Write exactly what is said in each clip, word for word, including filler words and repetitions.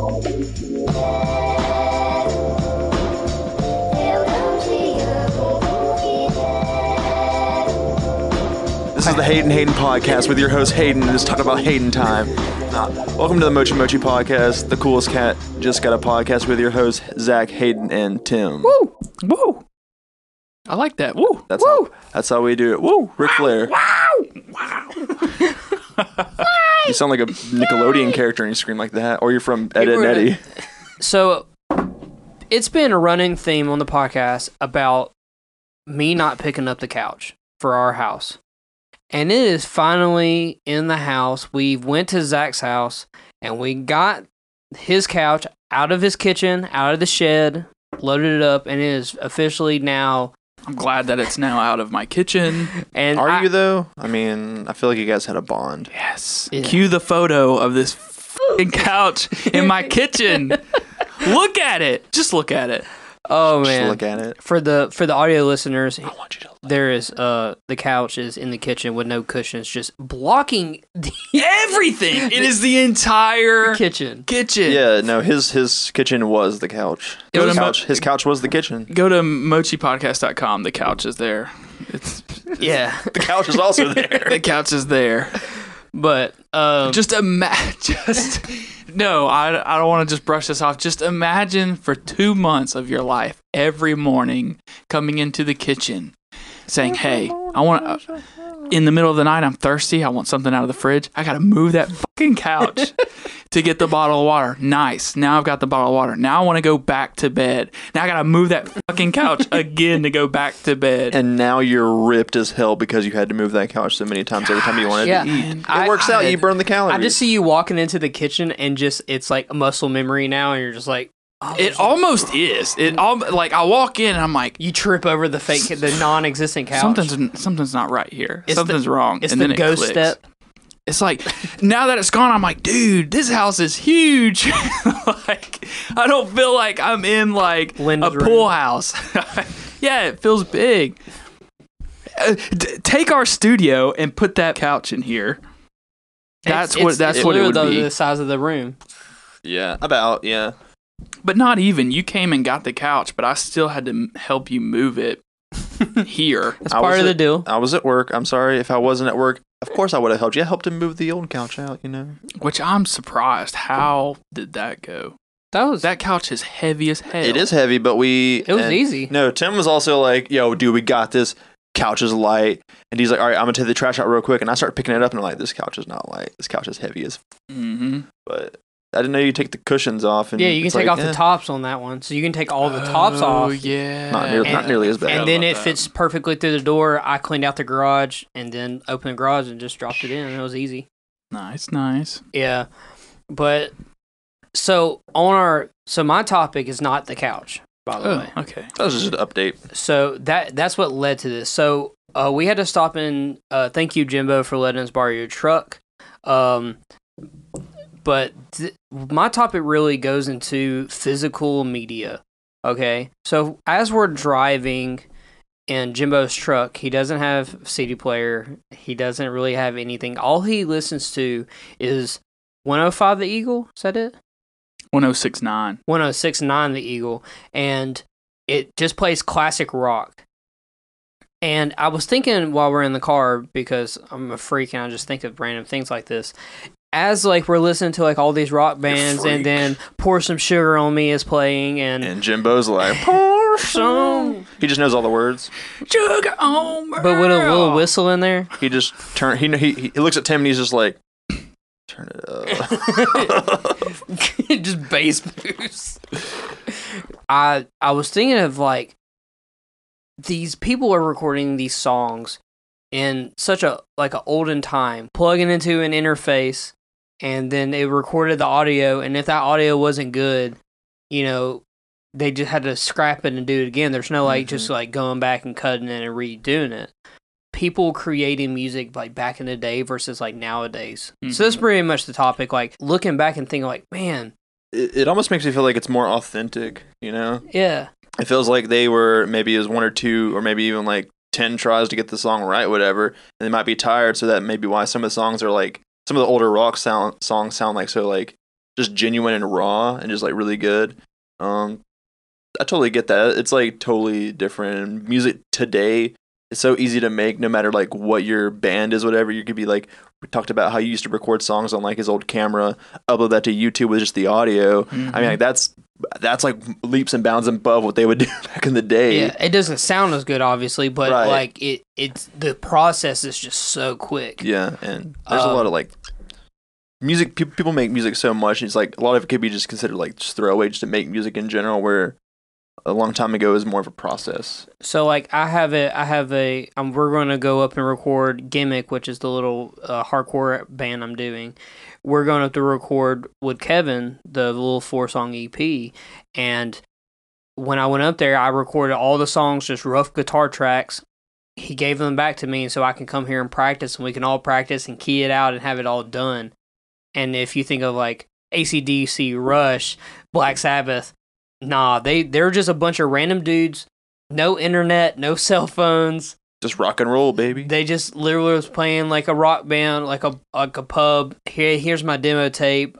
This is the Hayden Hayden Podcast with your host Hayden, and it's talking about Hayden time. Uh, welcome to the Mochi Mochi Podcast, the coolest cat just got a podcast with your hosts Zach, Hayden, and Tim. Woo! Woo! I like that. Woo! That's, Woo. How, that's how we do it. Woo! Ric Flair. Wow! Wow! You sound like a Nickelodeon character and you scream like that, or you're from Ed, Ed and Eddie. So, it's been a running theme on the podcast about me not picking up the couch for our house. And it is finally in the house. We went to Zach's house, and we got his couch out of his kitchen, out of the shed, loaded it up, and it is officially now... I'm glad that it's now out of my kitchen. And Are I, you, though? I mean, I feel like you guys had a bond. Yes. Yeah. Cue the photo of this f***ing couch in my kitchen. Look at it. Just look at it. Oh man! Just look at it for the for the audio listeners. I want you to. There is uh the couch is in the kitchen with no cushions, just blocking the everything. It the, is the entire kitchen. Kitchen. Yeah, no, his his kitchen was the couch. His, was couch, Mo- his couch was the kitchen. Go to mochi podcast dot com. The couch is there. It's, it's yeah. The couch is also there. The couch is there. But um, just imagine. Just. No, I, I don't want to just brush this off. Just imagine for two months of your life, every morning, coming into the kitchen, saying, hey, I want uh, in the middle of the night, I'm thirsty. I want something out of the fridge. I got to move that fucking couch to get the bottle of water. Nice. Now I've got the bottle of water. Now I want to go back to bed. Now I got to move that fucking couch again to go back to bed. And now you're ripped as hell because you had to move that couch so many times. Gosh, every time you wanted yeah. to eat. It I, works I, out. I, you burn the calories. I just see you walking into the kitchen and just, it's like a muscle memory now. And you're just like, oh, it almost like, is. It all like I walk in and I'm like, you trip over the fake, the non-existent couch. Something's something's not right here. It's something's the, wrong. It's and the then ghost it step. It's like now that it's gone, I'm like, dude, this house is huge. Like I don't feel like I'm in like Linda's a pool room. House. Yeah, it feels big. Uh, d- take our studio and put that couch in here. That's it's, what. It's, that's it's what it would the, be. The size of the room. Yeah, about yeah. But not even. You came and got the couch, but I still had to m- help you move it here. That's part of the deal. I was at work. I'm sorry if I wasn't at work. Of course I would have helped you. I helped him move the old couch out, you know. Which I'm surprised. How did that go? That was that couch is heavy as hell. It is heavy, but we... It was and, easy. No, Tim was also like, yo, dude, we got this. Couch is light. And he's like, all right, I'm going to take the trash out real quick. And I start picking it up, and I'm like, this couch is not light. This couch is heavy as... Mm-hmm. But... I didn't know you take the cushions off. And yeah, you can take like, off eh. the tops on that one. So you can take all the tops oh, off. Oh, yeah. Not, near, and, not nearly as bad. And then it that. fits perfectly through the door. I cleaned out the garage and then opened the garage and just dropped it in. And it was easy. Nice, nice. Yeah. But so on our, so my topic is not the couch, by the oh, way. Okay. That was just an update. So that that's what led to this. So uh, we had to stop in. Uh, thank you, Jimbo, for letting us borrow your truck. Um, But th- my topic really goes into physical media, okay? So as we're driving in Jimbo's truck, he doesn't have a C D player. He doesn't really have anything. All he listens to is one oh five The Eagle. Is that it? one oh six point nine. one oh six point nine The Eagle. And it just plays classic rock. And I was thinking while we're in the car, because I'm a freak and I just think of random things like this, as like we're listening to like all these rock bands, and then Pour Some Sugar on Me is playing, and and Jimbo's like pour some. He just knows all the words. Sugar on me. But with a little whistle in there, he just turn. He he he looks at Tim and he's just like, turn it up. Just bass boost. I I was thinking of like these people are recording these songs in such a like an olden time, plugging into an interface, and then it recorded the audio, and if that audio wasn't good, you know, they just had to scrap it and do it again. There's no like mm-hmm. just like going back and cutting it and redoing it. People creating music like back in the day versus like nowadays. Mm-hmm. So that's pretty much the topic, like looking back and thinking like, man, it, it almost makes me feel like it's more authentic, you know? Yeah, it feels like they were maybe it was one or two or maybe even like ten tries to get the song right, whatever, and they might be tired, so that may be why some of the songs are like, some of the older rock sound songs sound like so like just genuine and raw and just like really good. Um, I totally get that. It's like totally different music today. It's so easy to make, no matter like what your band is, whatever. You could be like, we talked about how you used to record songs on like his old camera, upload that to YouTube with just the audio. Mm-hmm. I mean, like that's that's like leaps and bounds above what they would do back in the day. Yeah, it doesn't sound as good, obviously, but right. like it, it's the process is just so quick. Yeah, and there's um, a lot of like music. Pe- people make music so much. And it's like a lot of it could be just considered like just throwaway, just to make music in general, where a long time ago is more of a process. So like I have a, I have a, um, we're going to go up and record Gimmick, which is the little uh, hardcore band I'm doing. We're going up to record with Kevin, the little four song E P. And when I went up there, I recorded all the songs, just rough guitar tracks. He gave them back to me. And so I can come here and practice, and we can all practice and key it out and have it all done. And if you think of like A C D C, Rush, Black Sabbath, Nah, they, they're just a bunch of random dudes, no internet, no cell phones. Just rock and roll, baby. They just literally was playing like a rock band, like a like a pub. Here, here's my demo tape.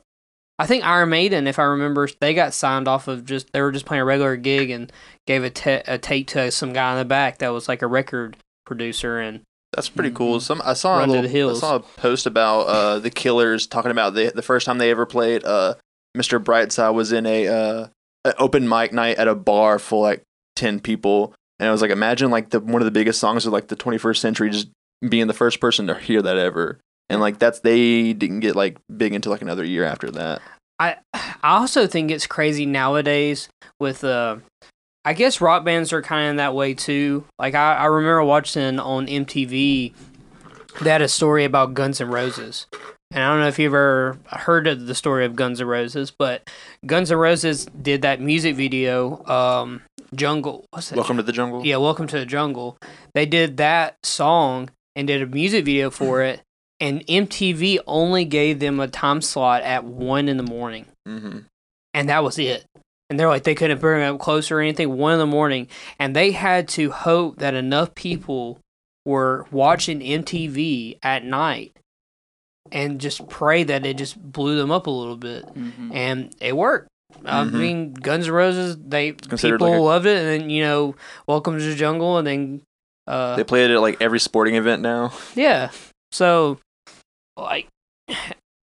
I think Iron Maiden, if I remember, they got signed off of just, they were just playing a regular gig and gave a, te- a tape to some guy in the back that was like a record producer. And that's pretty cool. Some I saw, a little, I saw a post about uh, the Killers talking about the, the first time they ever played. Uh, Mister Brightside was in a... Uh, an open mic night at a bar for like ten people, and I was like, imagine like the one of the biggest songs of like the twenty-first century just being the first person to hear that ever. And like that's, they didn't get like big until like another year after that. I I also think it's crazy nowadays with uh I guess rock bands are kind of in that way too. Like I, I remember watching on M T V, they had a story about Guns N' Roses. And I don't know if you've ever heard of the story of Guns N' Roses, but Guns N' Roses did that music video, um, Jungle. What's that? Welcome to the Jungle. Yeah, Welcome to the Jungle. They did that song and did a music video for it, and M T V only gave them a time slot at one in the morning. Mm-hmm. And that was it. And they're like, they couldn't bring it up closer or anything, one in the morning. And they had to hope that enough people were watching M T V at night and just pray that it just blew them up a little bit. Mm-hmm. And it worked. Mm-hmm. I mean, Guns N' Roses, they people like a, loved it. And then, you know, Welcome to the Jungle. And then... Uh, they play it at, like, every sporting event now. Yeah. So, like,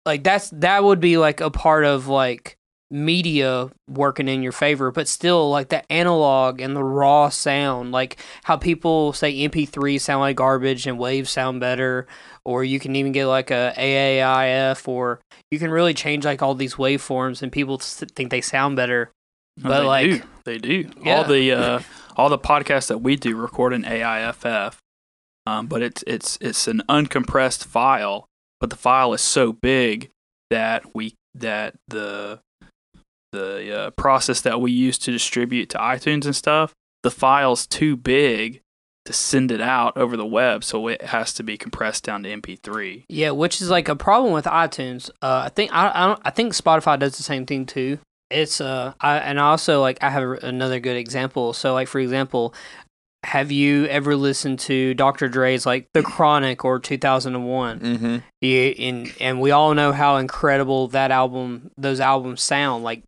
like that's that would be, like, a part of, like, media working in your favor. But still, like, the analog and the raw sound. Like, how people say M P three sound like garbage and waves sound better. Or you can even get like a A A I F, or you can really change like all these waveforms, and people think they sound better. But they like do. They do. Yeah. All the uh, all the podcasts that we do record in A I F F, um, but it's it's it's an uncompressed file. But the file is so big that we that the the uh, process that we use to distribute to iTunes and stuff, the file's too big to send it out over the web, so it has to be compressed down to M P three. Yeah, which is like a problem with iTunes. Uh, I think I I, don't, I think Spotify does the same thing too. It's uh, I, and also like I have another good example. So like for example, have you ever listened to Doctor Dre's like The Chronic or two thousand one? Mm-hmm. Yeah, and and we all know how incredible that album, those albums sound. Like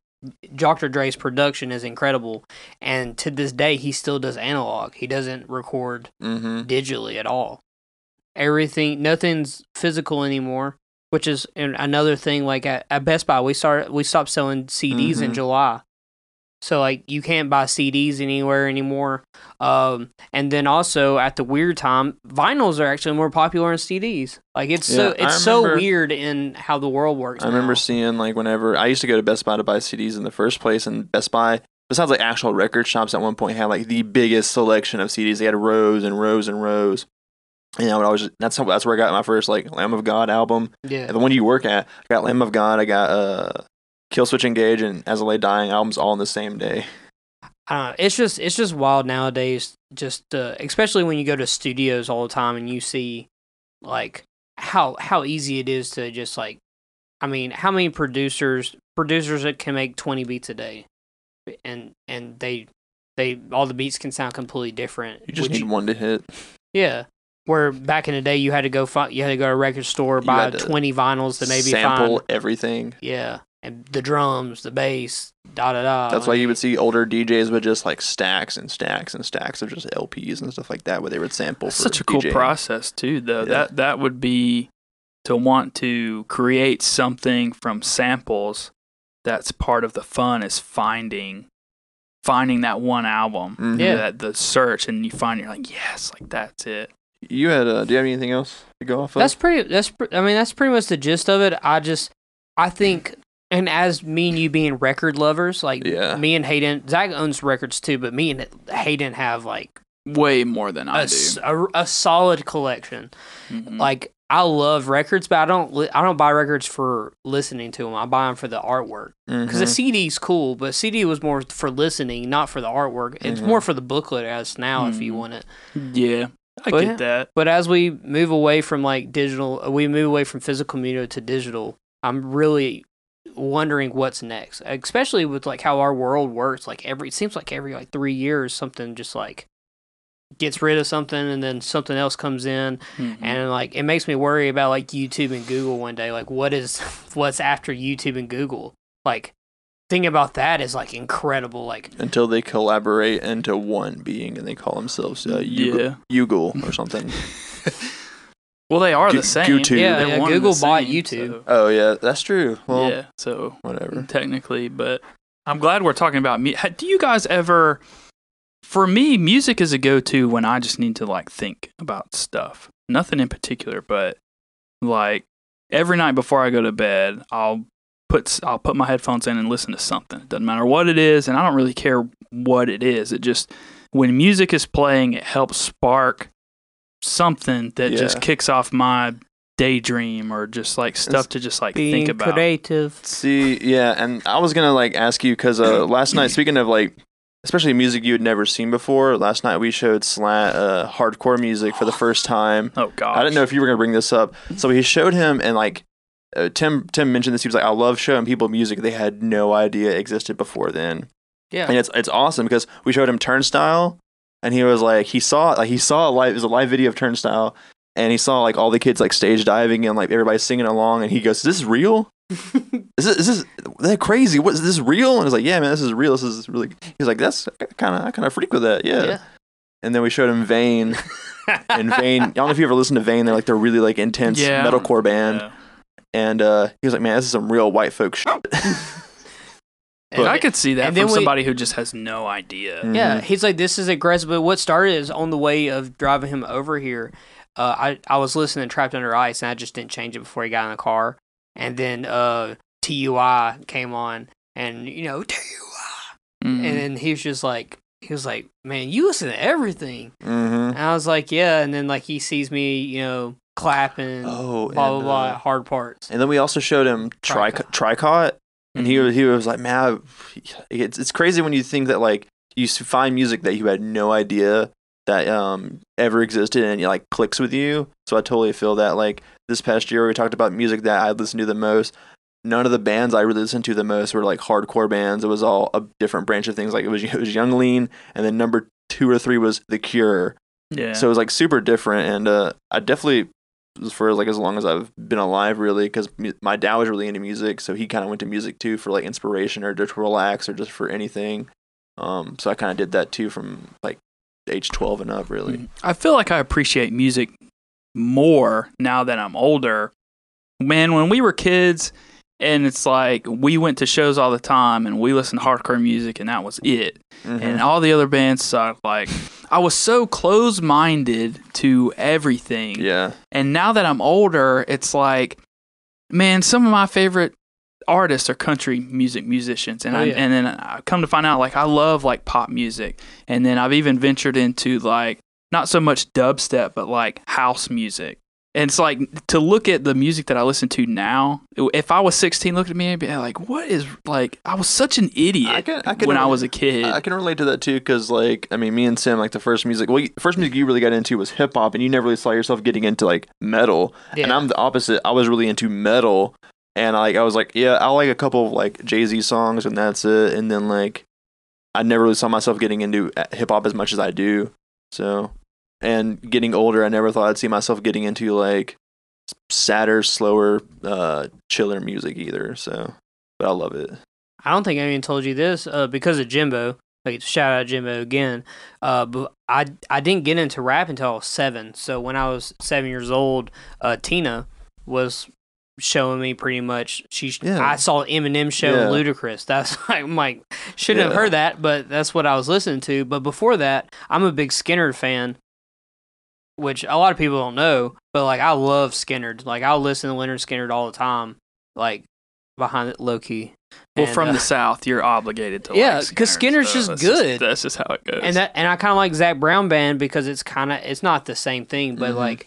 Doctor Dre's production is incredible, and to this day he still does analog. He doesn't record mm-hmm. digitally at all. Everything, nothing's physical anymore, which is another thing. Like at, at Best Buy, we started we stopped selling C Ds mm-hmm. in July, so like you can't buy C Ds anywhere anymore. Um, and then also at the weird time, vinyls are actually more popular than C Ds. Like it's yeah, so it's remember, so weird in how the world works. I now. remember seeing like whenever I used to go to Best Buy to buy C Ds in the first place, and Best Buy, besides like actual record shops, at one point had like the biggest selection of C Ds. They had rows and rows and rows. And I would always that's how, that's where I got my first like Lamb of God album. Yeah. And the one you work at, I got Lamb of God. I got uh. Kill Switch Engage and As I Lay Dying albums all in the same day. Uh, it's just it's just wild nowadays. Just uh, especially when you go to studios all the time and you see like how how easy it is to just like, I mean, how many producers producers that can make twenty beats a day, and and they they all the beats can sound completely different. You just need you, one to hit. Yeah. Where back in the day you had to go find, you had to go to a record store, buy twenty vinyls to maybe sample find, everything. Yeah. and the drums, the bass, da da da. That's why you would see older D Js with just like stacks and stacks and stacks of just L Ps and stuff like that, where they would sample. That's for such a D J. Cool process too, though. Yeah. That that would be to want to create something from samples. That's part of the fun, is finding finding that one album. Mm-hmm. Yeah, that, the search, and you find you're like, yes, like that's it. You had uh, do you have anything else to go off of? That's pretty. That's pr- I mean that's pretty much the gist of it. I just I think. And as me and you being record lovers, like yeah. me and Hayden, Zach owns records too, but me and Hayden have like way more than I a, do. A, a solid collection. Mm-hmm. Like I love records, but I don't. Li- I don't buy records for listening to them. I buy them for the artwork, because mm-hmm. the C D's cool, but C D was more for listening, not for the artwork. It's mm-hmm. more for the booklet as now, mm-hmm. if you want it. Yeah. I but, get that. But as we move away from like digital, we move away from physical media to digital. I'm really wondering what's next, especially with like how our world works. Like every, it seems like every like three years something just like gets rid of something, and then something else comes in, mm-hmm. and like it makes me worry about like YouTube and Google one day. Like what is what's after YouTube and Google? Like thing about that is like incredible. Like until they collaborate into one being and they call themselves uh, U- yeah Google or something. Well, they are G- the same. YouTube. Yeah, yeah Google bought same, YouTube. So. Oh, yeah, that's true. Well, yeah, so whatever. Technically, but I'm glad we're talking about me. Do you guys ever? For me, music is a go-to when I just need to like think about stuff. Nothing in particular, but like every night before I go to bed, I'll put I'll put my headphones in and listen to something. It doesn't matter what it is, and I don't really care what it is. It just, when music is playing, it helps spark something that yeah. just kicks off my daydream, or just like stuff it's to just like think about. Creative. See, yeah, and I was gonna like ask you because uh, last night, speaking of like, especially music you had never seen before, last night we showed Slant uh, hardcore music for the first time. Oh God, I didn't know if you were gonna bring this up. So he showed him, and like uh, Tim Tim mentioned this. He was like, I love showing people music they had no idea existed before then. Yeah, and it's it's awesome because we showed him Turnstile. And he was like, he saw, like he saw a live, it was a live video of Turnstile, and he saw like all the kids like stage diving and like everybody singing along, and he goes, "Is this real? is this, is this that crazy? What is this real?" And I was like, "Yeah, man, this is real. This is really." He's like, "That's kind of, I kind of freak with that, yeah. yeah." And then we showed him Vane, and Vane. I don't know if you ever listened to Vane. They're like they're really like intense yeah. metalcore band, yeah. and uh, he was like, "Man, this is some real white folk shit." But, I could see that from we, somebody who just has no idea. Yeah, he's like, this is aggressive. But what started is on the way of driving him over here, uh, I, I was listening to Trapped Under Ice, and I just didn't change it before he got in the car. And then uh, T U I came on, and, you know, T U I. Mm-hmm. And then he was just like, he was like, man, you listen to everything. Mm-hmm. And I was like, yeah. And then, like, he sees me, you know, clapping, oh, blah, and, blah, blah, uh, hard parts. And then we also showed him Tricot. Tricot. And he was, he was like, man, it's it's crazy when you think that like you find music that you had no idea that um ever existed, and it like clicks with you. So I totally feel that. Like this past year, we talked about music that I listened to the most. None of the bands I really listened to the most were like hardcore bands. It was all a different branch of things. Like it was it was Young Lean, and then number two or three was The Cure. Yeah. So it was like super different, and uh, I definitely. For like as long as I've been alive, really, because my dad was really into music, so he kind of went to music too for like inspiration or just relax or just for anything. Um, so I kind of did that too from like age twelve and up, really. I feel like I appreciate music more now that I'm older. Man, when we were kids, and it's like we went to shows all the time and we listened to hardcore music, and that was it. Mm-hmm. And all the other bands sucked. Like, I was so close-minded to everything. Yeah. And now that I'm older, it's like, man, some of my favorite artists are country music musicians. And oh, I, yeah. and then I come to find out, like, I love, like, pop music. And then I've even ventured into, like, not so much dubstep, but, like, house music. And it's like, to look at the music that I listen to now, if I was sixteen, look at me and be like, what is, like, I was such an idiot I can, I can when relate, I was a kid. I can relate to that, too, because, like, I mean, me and Sam, like, the first music, well, the first music you really got into was hip-hop, and you never really saw yourself getting into, like, metal. Yeah. And I'm the opposite. I was really into metal, and, like, I was like, yeah, I like a couple of, like, Jay-Z songs, and that's it. And then, like, I never really saw myself getting into hip-hop as much as I do, so... And getting older, I never thought I'd see myself getting into like sadder, slower, uh, chiller music either. So but I love it. I don't think I even told you this uh, because of Jimbo. Like, shout out Jimbo again. Uh, but I I didn't get into rap until I was seven. So when I was seven years old, uh, Tina was showing me pretty much. She yeah. I saw Eminem show yeah. Ludacris. That's like, I'm like, shouldn't yeah. have heard that, but that's what I was listening to. But before that, I'm a big Skynyrd fan, which a lot of people don't know. But like, I love Skynyrd. Like, I'll listen to Lynyrd Skynyrd all the time. Like, behind it, low key. Well, and, from uh, the South, you're obligated to. Yeah, because like Skynyrd, Skynyrd, Skynyrd just that's good. Just, that's just how it goes. And that, and I kind of like Zach Brown Band because it's kind of it's not the same thing, but mm-hmm. like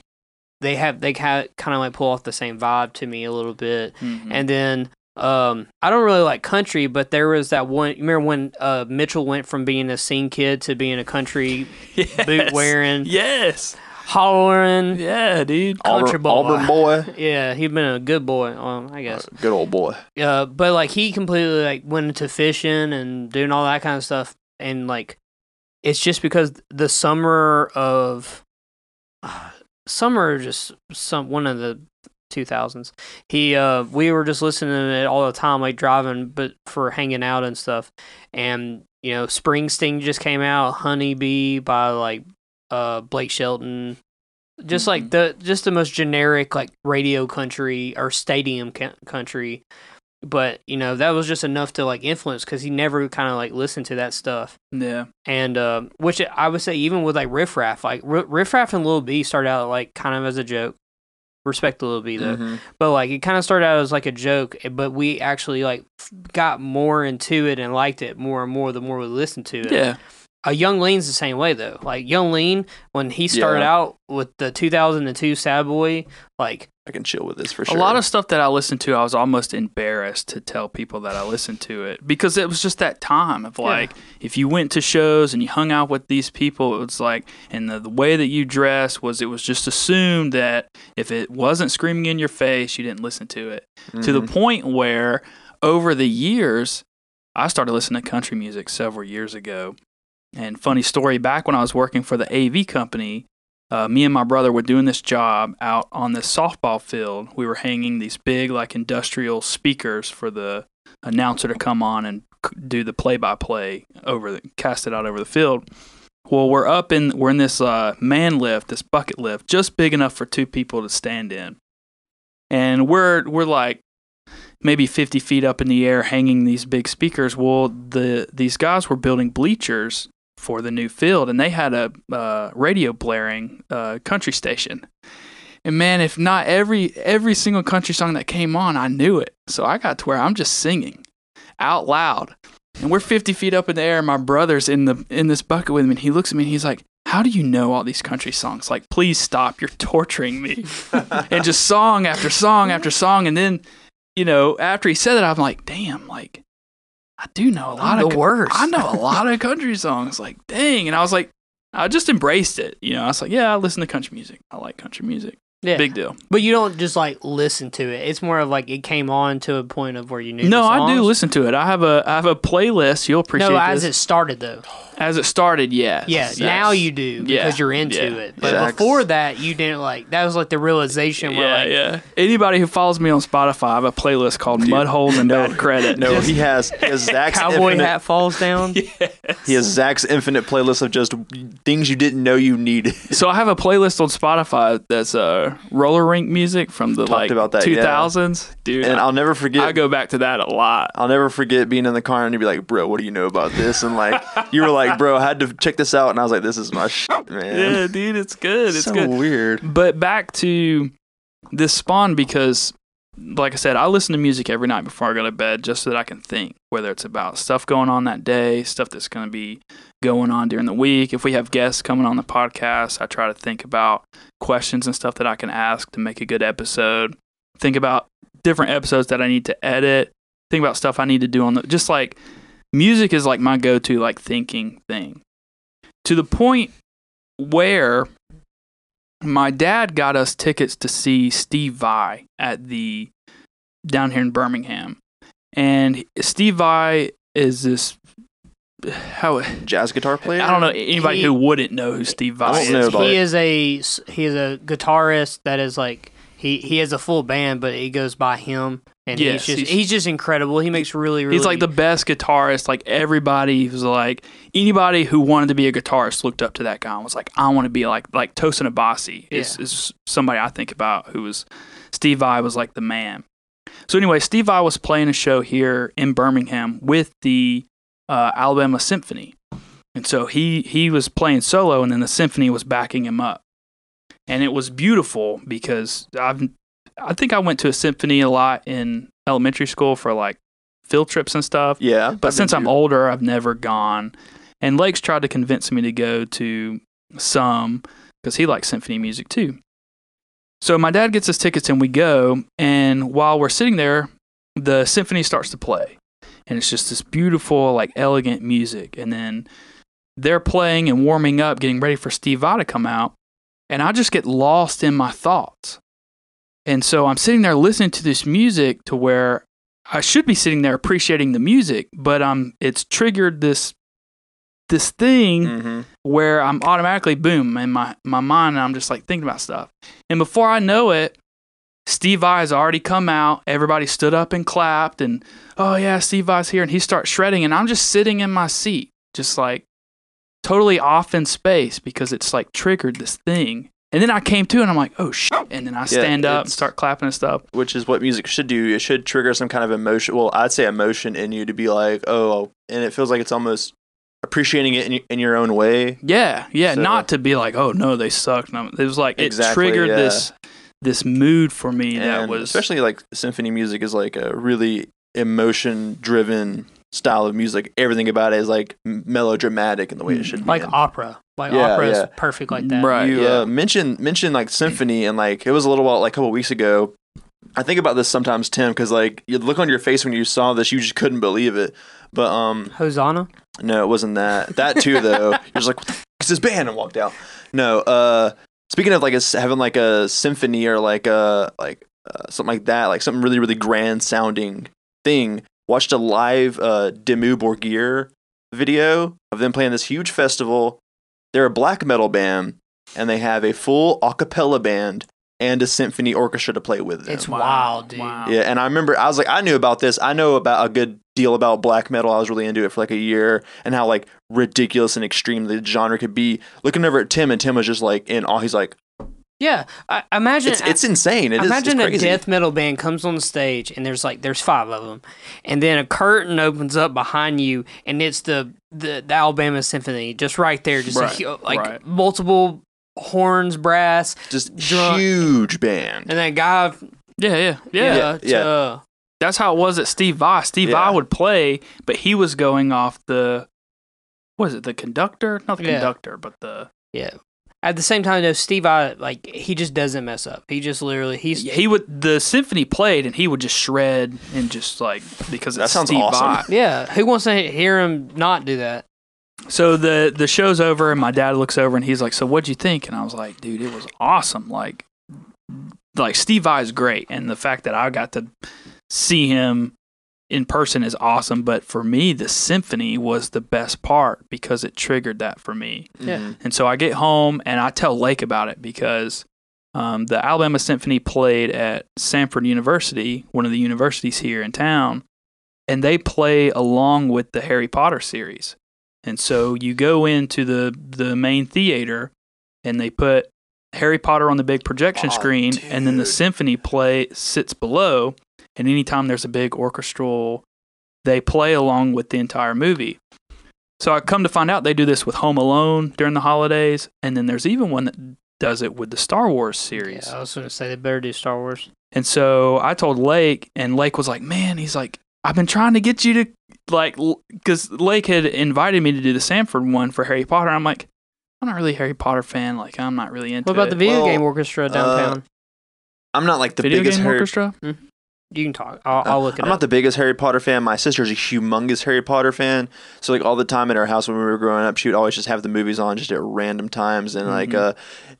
they have they kind of like pull off the same vibe to me a little bit. Mm-hmm. And then um, I don't really like country, but there was that one. You remember when uh, Mitchell went from being a scene kid to being a country yes. boot wearing, yes, hollering, yeah, dude, country boy. Auburn boy. Yeah, he'd been a good boy, um, I guess. Uh, good old boy. Yeah, uh, but like he completely like went into fishing and doing all that kind of stuff, and like it's just because the summer of uh, summer, just some one of the two thousands. He, uh, we were just listening to it all the time, like driving, but for hanging out and stuff. And you know, Springsteen just came out, Honeybee by like. Uh, Blake Shelton, just mm-hmm. like the just the most generic like radio country or stadium ca- country, but you know that was just enough to like influence because he never kind of like listened to that stuff. Yeah, and uh, which I would say even with like Riff Raff, like R- Riff Raff and Lil B started out like kind of as a joke. Respect to Lil B though, mm-hmm. but like it kind of started out as like a joke, but we actually like got more into it and liked it more and more the more we listened to it. Yeah. Uh, Young Lean's the same way though. Like Young Lean, when he started yeah. out with the two thousand two Sad Boy, like I can chill with this for sure. A lot of stuff that I listened to, I was almost embarrassed to tell people that I listened to it because it was just that time of like, yeah. if you went to shows and you hung out with these people, it was like, and the, the way that you dressed was, it was just assumed that if it wasn't screaming in your face, you didn't listen to it. Mm-hmm. To the point where over the years, I started listening to country music several years ago. And funny story, back when I was working for the A V company, uh, me and my brother were doing this job out on this softball field. We were hanging these big, like, industrial speakers for the announcer to come on and do the play-by-play over, the, cast it out over the field. Well, we're up in, we're in this uh, man lift, this bucket lift, just big enough for two people to stand in, and we're we're like. Maybe fifty feet up in the air, hanging these big speakers. Well, the these guys were building bleachers for the new field, and they had a uh, radio blaring uh, country station. And man, if not every every single country song that came on, I knew it. So I got to where I'm just singing out loud, and we're fifty feet up in the air. And my brother's in the in this bucket with me, and he looks at me, and he's like, how do you know all these country songs? Like, please stop, you're torturing me. And just song after song after song, and then. You know, after he said that, I'm like, damn, like, I do know a lot of the words. I know a lot of country songs. Like, dang. And I was like, I just embraced it. You know, I was like, yeah, I listen to country music. I like country music. Yeah. Big deal. But you don't just, like, listen to it. It's more of, like, it came on to a point of where you knew No, the songs. I do listen to it. I have a I have a playlist. You'll appreciate no, as this. As it started, though. As it started, yes. Yeah, yes. Now you do because yeah. you're into yeah. it. But exactly. Before that, you didn't, like, that was, like, the realization where, yeah, like. Yeah, anybody who follows me on Spotify, I have a playlist called Dude, Mudholes and no, Bad Credit. No, he has, he has Zach's Cowboy Infinite. Hat Falls Down. Yes. He has Zach's Infinite playlist of just things you didn't know you needed. So I have a playlist on Spotify that's, uh, roller rink music from the Talked like that, two thousands, yeah. Dude. And I, I'll never forget. I go back to that a lot. I'll never forget being in the car and you'd be like, "Bro, what do you know about this?" And like, you were like, "Bro, I had to check this out," and I was like, "This is my shit, man." Yeah, dude, it's good. It's so good. Weird. But back to this spawn because, like I said, I listen to music every night before I go to bed just so that I can think, whether it's about stuff going on that day, stuff that's going to be going on during the week. If we have guests coming on the podcast, I try to think about questions and stuff that I can ask to make a good episode. Think about different episodes that I need to edit. Think about stuff I need to do on the, just like music is like my go-to like thinking thing, to the point where my dad got us tickets to see Steve Vai at the down here in Birmingham, and Steve Vai is this how jazz guitar player. I don't know anybody he, who wouldn't know who Steve Vai is. He is a he is a guitarist that is like He he has a full band, but it goes by him, and yes, he's just he's, he's just incredible. He makes really really. He's like the best guitarist. Like everybody was like anybody who wanted to be a guitarist looked up to that guy and was like, I want to be like like Tosin Abasi is yeah. is somebody I think about who was Steve Vai was like the man. So anyway, Steve Vai was playing a show here in Birmingham with the uh, Alabama Symphony, and so he he was playing solo, and then the symphony was backing him up. And it was beautiful because I've, I think I went to a symphony a lot in elementary school for like field trips and stuff. Yeah. But since I'm older, I've never gone. And Lake's tried to convince me to go to some because he likes symphony music too. So my dad gets us tickets and we go. And while we're sitting there, the symphony starts to play. And it's just this beautiful, like elegant music. And then they're playing and warming up, getting ready for Steve Vai to come out. And I just get lost in my thoughts. And so I'm sitting there listening to this music to where I should be sitting there appreciating the music, but um, it's triggered this this thing mm-hmm. where I'm automatically, boom, in my, my mind, and I'm just like thinking about stuff. And before I know it, Steve Vai has already come out. Everybody stood up and clapped and, oh yeah, Steve Vai's here. And he starts shredding and I'm just sitting in my seat, just like, totally off in space because it's like triggered this thing. And then I came to and I'm like, oh shit. And then I stand yeah, up and start clapping and stuff. Which is what music should do. It should trigger some kind of emotion. Well, I'd say emotion in you to be like, oh, and it feels like it's almost appreciating it in, in your own way. Yeah. Yeah. So, not to be like, oh no, they sucked. No, it was like, exactly, it triggered yeah. this, this mood for me. And that was especially like symphony music is like a really emotion driven style of music. Everything about it is like melodramatic in the way it should be. Like opera. Like yeah, opera yeah. is perfect like that. Right. You yeah. uh, mentioned mentioned like symphony and like it was a little while like a couple weeks ago. I think about this sometimes, Tim, because like you look on your face when you saw this, you just couldn't believe it. But um, Hosanna? No, it wasn't that. That too though. You're just like, what the f- is this band? And walked out. No. Uh, speaking of like a, having like a symphony or like a like uh, something like that, like something really really grand sounding thing. Watched a live uh, Dimmu Borgir video of them playing this huge festival. They're a black metal band, and they have a full a cappella band and a symphony orchestra to play with them. It's wild, dude. Wow. Yeah, and I remember, I was like, I knew about this. I know about a good deal about black metal. I was really into it for like a year, and how like ridiculous and extreme the genre could be. Looking over at Tim, and Tim was just like in awe. He's like, yeah, I imagine it's, it's insane. It imagine is, it's crazy. A death metal band comes on stage and there's like there's five of them, and then a curtain opens up behind you, and it's the the, the Alabama Symphony just right there, just right, a, like right. multiple horns, brass, just drum, huge band, and that guy, yeah, yeah, yeah, yeah. yeah. Uh, that's how it was at Steve Vai. Steve yeah. Vai would play, but he was going off the what is it the conductor? Not the yeah. conductor, but the yeah. At the same time, though, Steve Vai, like, he just doesn't mess up. He just literally, he's... He would, the symphony played, and he would just shred and just, like, because it's Steve Vai. Yeah, who wants to hear him not do that? So the, the show's over, and my dad looks over, and he's like, so what'd you think? And I was like, dude, it was awesome. Like, like Steve Vai is great, and the fact that I got to see him in person is awesome, but for me, the symphony was the best part because it triggered that for me. Yeah. And so I get home and I tell Lake about it because um, the Alabama Symphony played at Samford University, one of the universities here in town, and they play along with the Harry Potter series. And so you go into the, the main theater and they put Harry Potter on the big projection oh, screen, dude. And then the symphony play sits below. And anytime there's a big orchestral, they play along with the entire movie. So I come to find out they do this with Home Alone during the holidays. And then there's even one that does it with the Star Wars series. Yeah, I was going to say they better do Star Wars. And so I told Lake, and Lake was like, man, he's like, I've been trying to get you to, like, because Lake had invited me to do the Samford one for Harry Potter. I'm like, I'm not really a Harry Potter fan. Like, I'm not really into it. What about it. the video well, game orchestra downtown? Uh, I'm not like the video biggest game Harry- orchestra. Mm-hmm. You can talk. I'll, I'll look it I'm up. I'm not the biggest Harry Potter fan. My sister's a humongous Harry Potter fan. So, like, all the time at our house when we were growing up, she would always just have the movies on just at random times. And, mm-hmm. like, uh,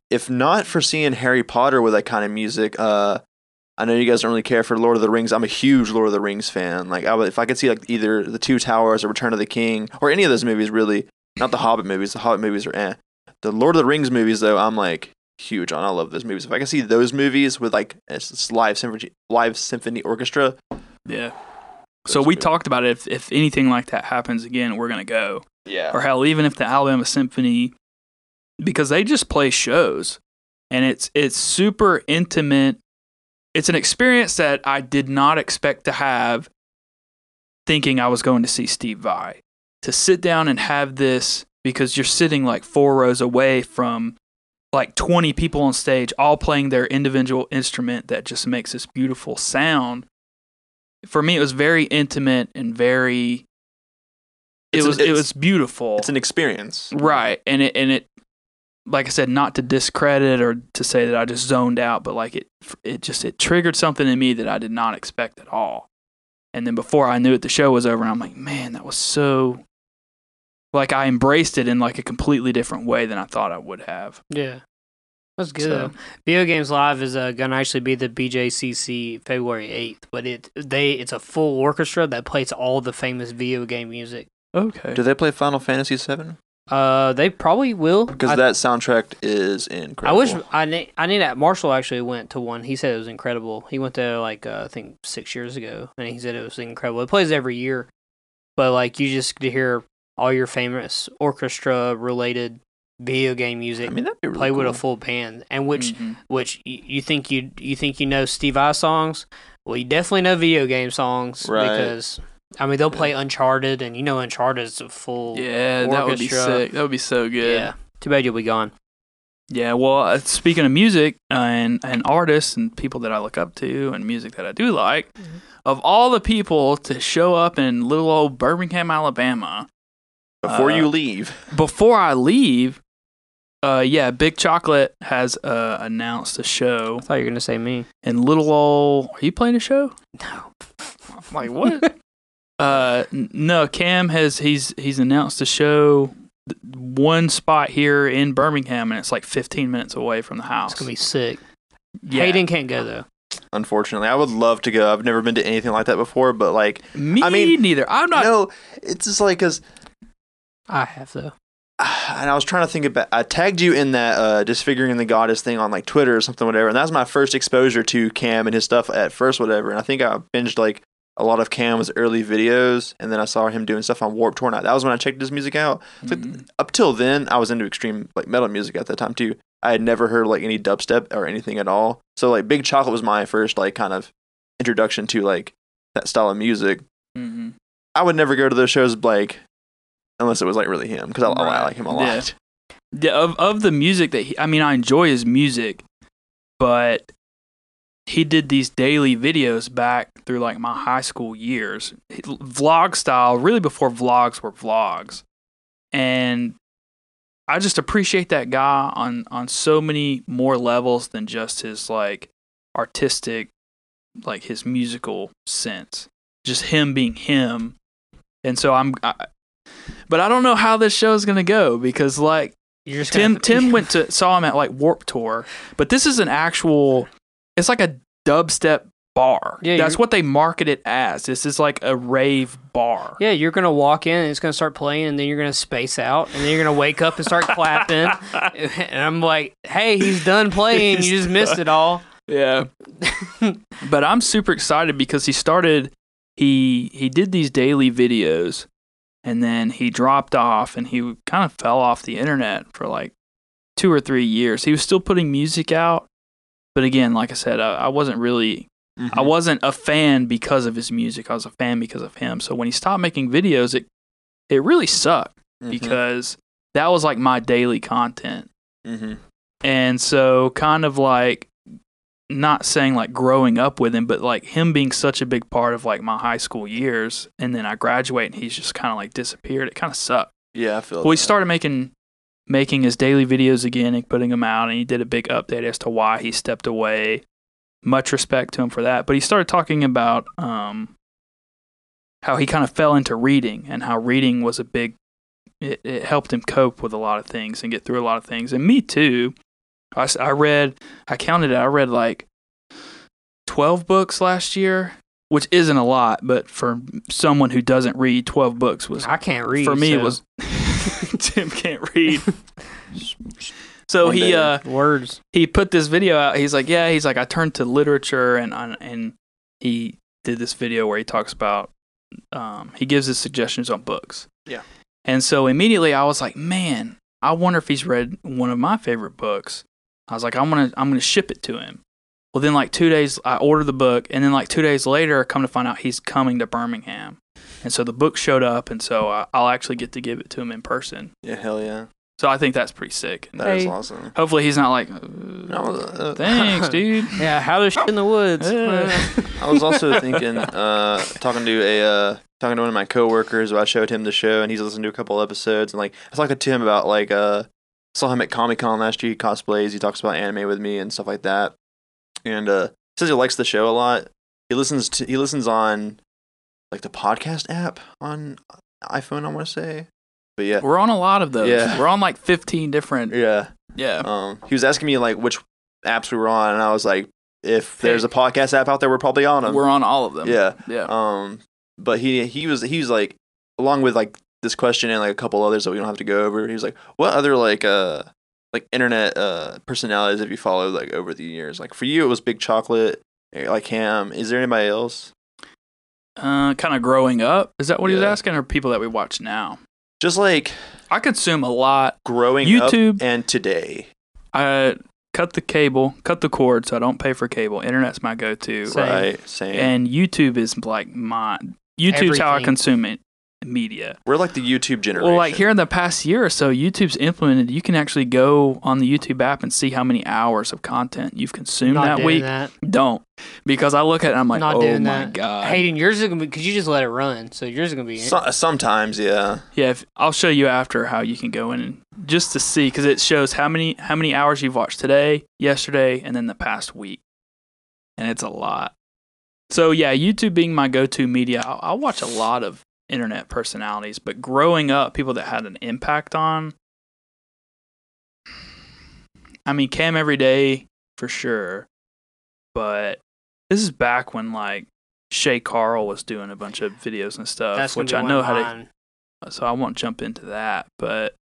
if not for seeing Harry Potter with that kind of music, uh, I know you guys don't really care for Lord of the Rings. I'm a huge Lord of the Rings fan. Like, I would, if I could see, like, either The Two Towers or Return of the King or any of those movies, really. Not the Hobbit movies. The Hobbit movies are eh. The Lord of the Rings movies, though, I'm like, huge on. I love those movies. If I can see those movies with like it's live symphony, live symphony orchestra. Yeah. So we movies. talked about it. If if anything like that happens again, we're gonna go. Yeah. Or hell, even if the Alabama Symphony, because they just play shows, and it's it's super intimate. It's an experience that I did not expect to have. Thinking I was going to see Steve Vai, to sit down and have this, because you're sitting like four rows away from like twenty people on stage, all playing their individual instrument that just makes this beautiful sound. For me, it was very intimate and very. It it's was an, it was beautiful. It's an experience, right? And it and it, like I said, not to discredit or to say that I just zoned out, but like it it just it triggered something in me that I did not expect at all. And then before I knew it, the show was over, and I'm like, man, that was so... Like, I embraced it in, like, a completely different way than I thought I would have. Yeah. That's good. So. Video Games Live is uh, going to actually be the B J C C February eighth, but it they it's a full orchestra that plays all the famous video game music. Okay. Do they play Final Fantasy seven? Uh, they probably will. Because I, that soundtrack is incredible. I wish... I need, I need that. Marshall actually went to one. He said it was incredible. He went there, like, uh, I think six years ago, and he said it was incredible. It plays every year, but, like, you just get to hear all your famous orchestra-related video game music. I mean, that'd be really play cool. With a full band. And which mm-hmm. which you, you think you you think you know Steve Vai songs? Well, you definitely know video game songs. Right. Because... I mean, they'll play Uncharted, and you know Uncharted is a full yeah, orchestra. That would be sick. That would be so good. Yeah, too bad you'll be gone. Yeah, well, uh, speaking of music uh, and, and artists and people that I look up to and music that I do like, mm-hmm. of all the people to show up in little old Birmingham, Alabama. Before uh, you leave. Before I leave, uh, yeah, Big Chocolate has uh, announced a show. I thought you were going to say me. And little old... Are you playing a show? No. I'm like, what? Uh no, Cam has he's he's announced a show, one spot here in Birmingham, and it's like fifteen minutes away from the house. It's gonna be sick. Yeah. Hayden can't go though. Unfortunately, I would love to go. I've never been to anything like that before, but like me, I mean, neither. I'm not. No, it's just like because I have though. And I was trying to think about. I tagged you in that uh, disfiguring the goddess thing on like Twitter or something, whatever. And that was my first exposure to Cam and his stuff at first, whatever. And I think I binged like. a lot of Cam's early videos, and then I saw him doing stuff on Warped Tour. That was when I checked his music out. Mm-hmm. Like, up till then, I was into extreme like metal music at that time too. I had never heard like any dubstep or anything at all. So like Big Chocolate was my first like kind of introduction to like that style of music. Mm-hmm. I would never go to those shows like unless it was like really him because I, right. I like him a lot. Yeah. Yeah, of of the music that he, I mean, I enjoy his music, but. He did these daily videos back through like my high school years, vlog style, really before vlogs were vlogs. And I just appreciate that guy on, on so many more levels than just his like artistic, like his musical sense, just him being him. And so I'm, I, but I don't know how this show is going to go because like You're just Tim, Tim be- went to, saw him at like Warped Tour, but this is an actual, it's like a dubstep bar. Yeah, that's what they market it as. This is like a rave bar. Yeah, you're going to walk in and it's going to start playing and then you're going to space out and then you're going to wake up and start clapping. And I'm like, hey, he's done playing. He's you just done. missed it all. Yeah. But I'm super excited because he started, he he did these daily videos and then he dropped off and he kind of fell off the internet for like two or three years. He was still putting music out. But again, like I said, I, I wasn't really, mm-hmm. I wasn't a fan because of his music. I was a fan because of him. So when he stopped making videos, it it really sucked mm-hmm. because that was like my daily content. Mm-hmm. And so kind of like, not saying like growing up with him, but like him being such a big part of like my high school years. And then I graduate and he's just kind of like disappeared. It kind of sucked. Yeah, I feel well, he started making... making his daily videos again and putting them out, and he did a big update as to why he stepped away. Much respect to him for that. But he started talking about um, how he kind of fell into reading and how reading was a big... It, it helped him cope with a lot of things and get through a lot of things. And me too. I, I read... I counted it. I read like twelve books last year, which isn't a lot, but for someone who doesn't read, twelve books was... I can't read. For me, so. It was... Tim can't read. So he uh, words. He put this video out. He's like, yeah. He's like, I turned to literature, and and he did this video where he talks about. Um, he gives his suggestions on books. Yeah. And so immediately I was like, man, I wonder if he's read one of my favorite books. I was like, I'm gonna I'm gonna ship it to him. Well, then like two days I ordered the book, and then like two days later, come to find out he's coming to Birmingham. And so the book showed up, and so I, I'll actually get to give it to him in person. Yeah, hell yeah. So I think that's pretty sick. That hey. is awesome. Hopefully he's not like, uh, no, uh, thanks, dude. Yeah, how to shit in the woods. Yeah. I was also thinking, uh, talking to a uh, talking to one of my coworkers, I showed him the show, and he's listened to a couple episodes, and like I was talking to Tim about like uh, saw him at Comic Con last year. He cosplays. He talks about anime with me and stuff like that. And uh, says he likes the show a lot. He listens to he listens on like the podcast app on iPhone. I want to say. But yeah. We're on a lot of those. Yeah. We're on like fifteen different. Yeah. Yeah. Um, he was asking me like which apps we were on, and I was like, if there's a podcast app out there, we're probably on them. We're on all of them. Yeah. Yeah. Um, but he he was he was like, along with like this question and like a couple others that we don't have to go over, he was like, what other like uh like internet uh personalities have you followed like over the years? Like for you it was Big Chocolate, like Cam. Is there anybody else? Uh, kind of growing up. Is that what yeah. he was asking, or people that we watch now? Just like I consume a lot growing YouTube, up and today. I cut the cable, cut the cord, so I don't pay for cable. Internet's my go-to. Same. Right, same. And YouTube is like my YouTube's Everything. How I consume it, media. We're like the YouTube generation. Well, like here in the past year or so, YouTube's implemented. You can actually go on the YouTube app and see how many hours of content you've consumed Not that doing week. That. Don't. Because I look at it and I'm like, Not oh my that. God. Hayden, yours is going to be, because you just let it run. So yours is going to be. So, sometimes, yeah. Yeah, if, I'll show you after how you can go in and just to see, because it shows how many how many hours you've watched today, yesterday, and then the past week. And it's a lot. So yeah, YouTube being my go-to media, I'll, I'll watch a lot of internet personalities, but growing up, people that had an impact on. I mean, Cam every day for sure, but this is back when like Shay Carl was doing a bunch of videos and stuff, That's which I know how to. So I won't jump into that, but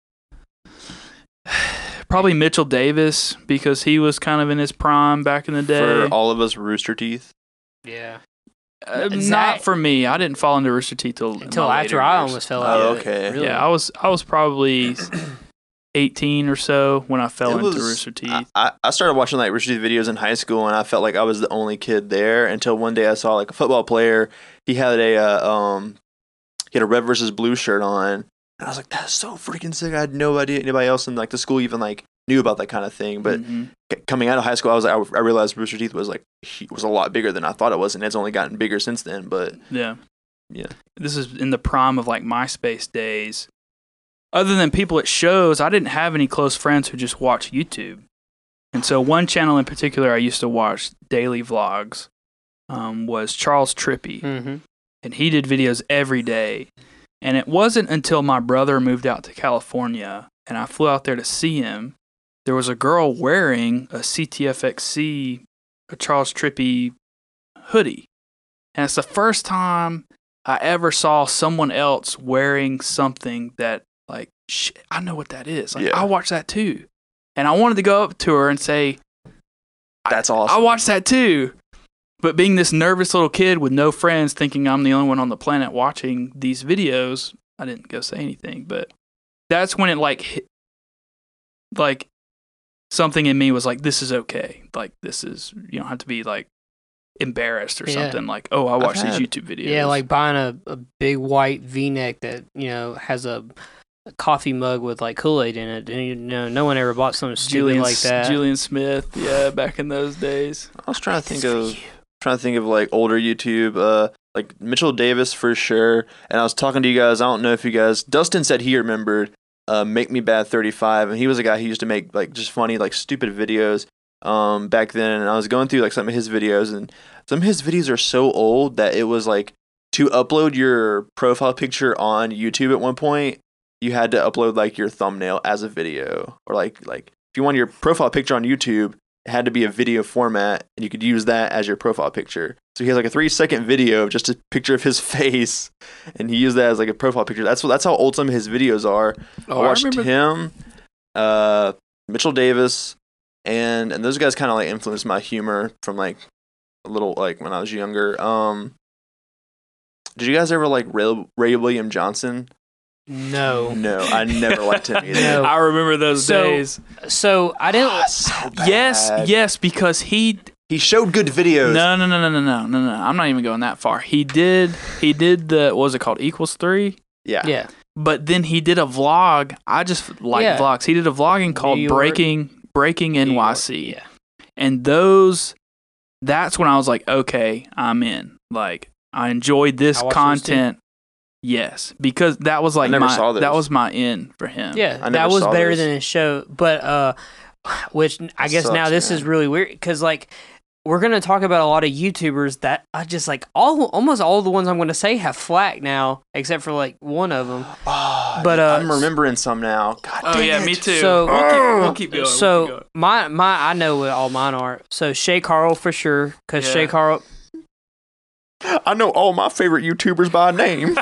probably Mitchell Davis, because he was kind of in his prime back in the day. For all of us, Rooster Teeth. Yeah. Uh, not for me. I didn't fall into Rooster Teeth till until after I almost fell out. Oh, okay. Really? Yeah, I was I was probably eighteen or so when I fell it into was, Rooster Teeth. I, I started watching like Rooster Teeth videos in high school, and I felt like I was the only kid there. Until one day I saw like a football player. He had a uh, um, he had a red versus blue shirt on, and I was like, that's so freaking sick. I had no idea anybody else in like the school even like knew about that kind of thing. But mm-hmm. c- coming out of high school, I was I, I realized Rooster Teeth was like he was a lot bigger than I thought it was, and it's only gotten bigger since then. But yeah, yeah, this is in the prime of like MySpace days. Other than people at shows, I didn't have any close friends who just watch YouTube, and so one channel in particular I used to watch daily vlogs um, was Charles Trippy, mm-hmm. and he did videos every day. And it wasn't until my brother moved out to California and I flew out there to see him. There was a girl wearing a C T F X C, a Charles Trippy hoodie. And it's the first time I ever saw someone else wearing something that, like, shit, I know what that is. Like, yeah. I watched that too. And I wanted to go up to her and say, that's awesome. I, I watched that too. But being this nervous little kid with no friends, thinking I'm the only one on the planet watching these videos, I didn't go say anything. But that's when it, like, hit, like, something in me was like, this is okay. Like, this is, you don't have to be like embarrassed or yeah. something. Like, oh, I watch these YouTube videos. Yeah, like buying a, a big white V-neck that, you know, has a, a coffee mug with like Kool-Aid in it. And, you know, no one ever bought something stupid Julian, like that. Julian Smith, yeah, back in those days. I was trying to think of, trying to think of like older YouTube, uh, like Mitchell Davis for sure. And I was talking to you guys, I don't know if you guys, Dustin said he remembered. Uh, Make Me Bad thirty-five, and he was a guy who used to make like just funny, like stupid videos um, back then. And I was going through like some of his videos, and some of his videos are so old that it was like to upload your profile picture on YouTube at one point, you had to upload like your thumbnail as a video, or like like if you wanted your profile picture on YouTube, it had to be a video format, and you could use that as your profile picture. So he has like a three-second video of just a picture of his face, and he used that as like a profile picture. That's what, that's how old some of his videos are. Oh, I watched I him, uh, Mitchell Davis, and and those guys kind of like influenced my humor from like a little like when I was younger. Um, did you guys ever like Ray, Ray William Johnson? No, no, I never liked him either. No. I remember those so, days. So I didn't. Oh, so yes, yes, because he he showed good videos. No, no, no, no, no, no, no, no. I'm not even going that far. He did. He did the what was it called? Equals three. Yeah. Yeah. But then he did a vlog. I just like yeah. vlogs. He did a vlogging called New Breaking York. Breaking N Y C. Yeah. And those, that's when I was like, okay, I'm in. Like, I enjoyed this I content. Yes, because that was like I never my saw that was my end for him. Yeah, I never that was saw better those. Than his show. But uh, which I guess sucks, now this man. Is really weird because like. We're going to talk about a lot of YouTubers that I just like all almost all the ones I'm going to say have flack now, except for like one of them. Oh, but uh, I'm remembering some now. God oh, damn yeah, it. me too. So, we'll, keep, we'll keep going. So we'll keep going. my my I know what all mine are. So Shay Carl for sure, because yeah. Shay Carl. I know all my favorite YouTubers by name.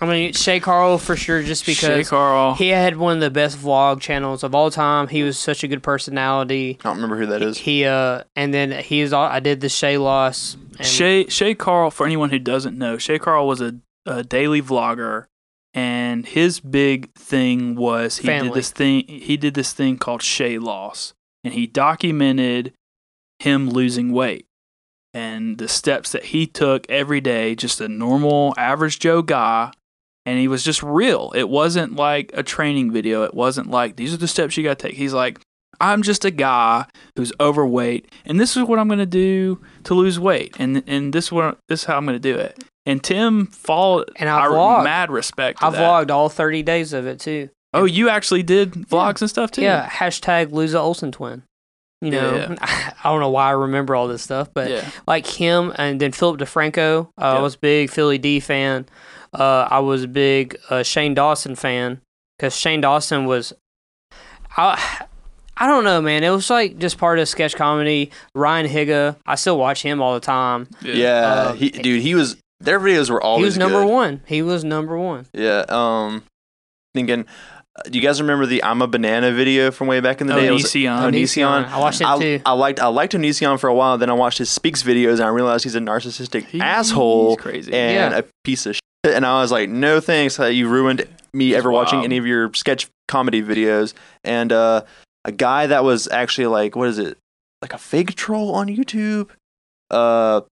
I mean, Shay Carl for sure, just because Carl. He had one of the best vlog channels of all time. He was such a good personality. I don't remember who that is. He uh, and then he is. I did the Shay Loss. Shay Shay Carl, for anyone who doesn't know, Shay Carl was a, a daily vlogger, and his big thing was he Family. did this thing. He did this thing called Shay Loss, and he documented him losing weight and the steps that he took every day. Just a normal, average Joe guy. And he was just real. It wasn't like a training video. It wasn't like, these are the steps you got to take. He's like, I'm just a guy who's overweight, and this is what I'm going to do to lose weight. And and this what, this is how I'm going to do it. And Tim followed and I our vlogged. mad respect to I that. vlogged all thirty days of it, too. Oh, you actually did vlogs yeah. and stuff, too? Yeah, hashtag lose a Olsen twin. You know, yeah, yeah. I don't know why I remember all this stuff, but yeah. like him and then Philip DeFranco. Uh, yeah. I was a big Philly D fan. Uh, I was a big uh, Shane Dawson fan because Shane Dawson was, I, I don't know, man. It was like just part of sketch comedy. Ryan Higa, I still watch him all the time. Yeah, yeah uh, he, dude, he was. Their videos were always. He was number good. one. He was number one. Yeah. Um, thinking. Do you guys remember the "I'm a Banana" video from way back in the day? Onision. Onision. I watched it I, too. I liked I liked Onision for a while. Then I watched his Speaks videos, and I realized he's a narcissistic he, asshole he's crazy. and yeah. a piece of shit. And I was like, no thanks. You ruined me ever wow. watching any of your sketch comedy videos. And uh, a guy that was actually like, what is it? Like a fake troll on YouTube. Uh,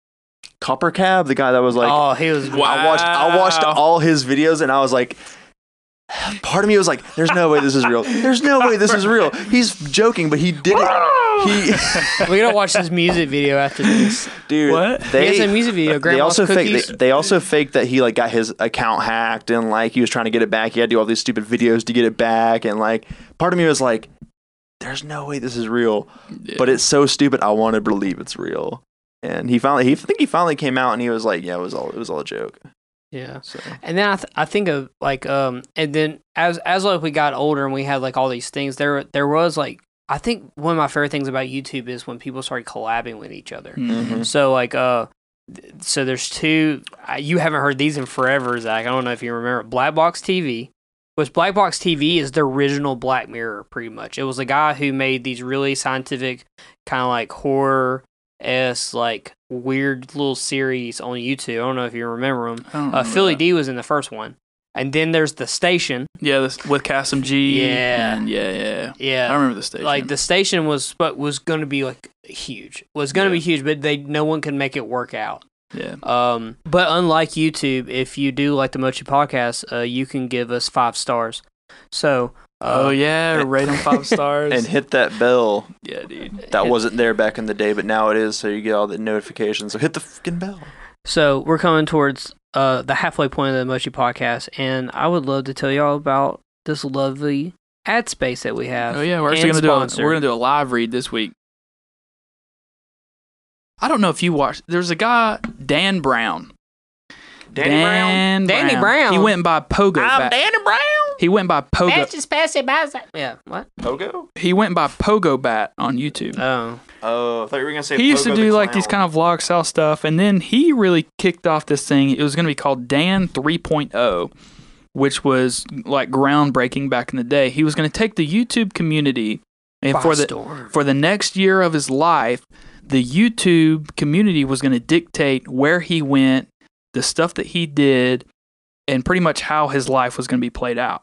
Copper Cab, the guy that was like, oh, he was. Wow. I watched I watched all his videos, and I was like. Part of me was like, there's no way this is real. There's no way this is real. He's joking, but he did it. He We're going to watch this music video after this. Dude. What? They, he has a music video. They also, faked, they, they also faked that he like got his account hacked and like he was trying to get it back. He had to do all these stupid videos to get it back. And like part of me was like, there's no way this is real. Yeah. But it's so stupid. I want to believe it's real. And he finally, he I think he finally came out and he was like, yeah, it was all, it was all a joke. Yeah, so. And then I, th- I think of like um, and then as as like we got older and we had like all these things. There there was like I think one of my favorite things about YouTube is when people started collabing with each other. Mm-hmm. So like uh, th- so there's two uh, you haven't heard these in forever, Zach. I don't know if you remember Black Box T V. Which Black Box T V is the original Black Mirror, pretty much. It was a guy who made these really scientific kind of like horror. As like weird little series on YouTube. I don't know if you remember them. Uh, Philly that. D was in the first one, and then there's the station. Yeah, this, with Kasim G. Yeah, and yeah, yeah, yeah. I remember the station. Like the station was, but was going to be like huge. Was going to yeah. be huge, but they no one could make it work out. Yeah. Um. But unlike YouTube, if you do like the Mochi Podcast, uh, you can give us five stars. So. Uh, oh yeah, rate them five stars and hit that bell. Yeah, dude, that wasn't there back in the day, but now it is. So you get all the notifications. So hit the fucking bell. So we're coming towards uh, the halfway point of the Mochi Podcast, and I would love to tell y'all about this lovely ad space that we have. Oh yeah, we're actually gonna sponsor. do a, we're gonna do a live read this week. I don't know if you watched. There's a guy, Dan Brown. Danny Dan Brown. Brown. Danny Brown. He went by Pogo. I'm back. Danny Brown. He went by Pogo. That's just passing by. Yeah. What? Pogo? He went by Pogo Bat on YouTube. Oh. Oh, I thought you were gonna say. He Pogo used to do the like clown. These kind of vlog style stuff, and then he really kicked off this thing. It was gonna be called Dan three point oh, which was like groundbreaking back in the day. He was gonna take the YouTube community And for the, for the next year of his life, the YouTube community was going to dictate where he went, the stuff that he did, and pretty much how his life was going to be played out.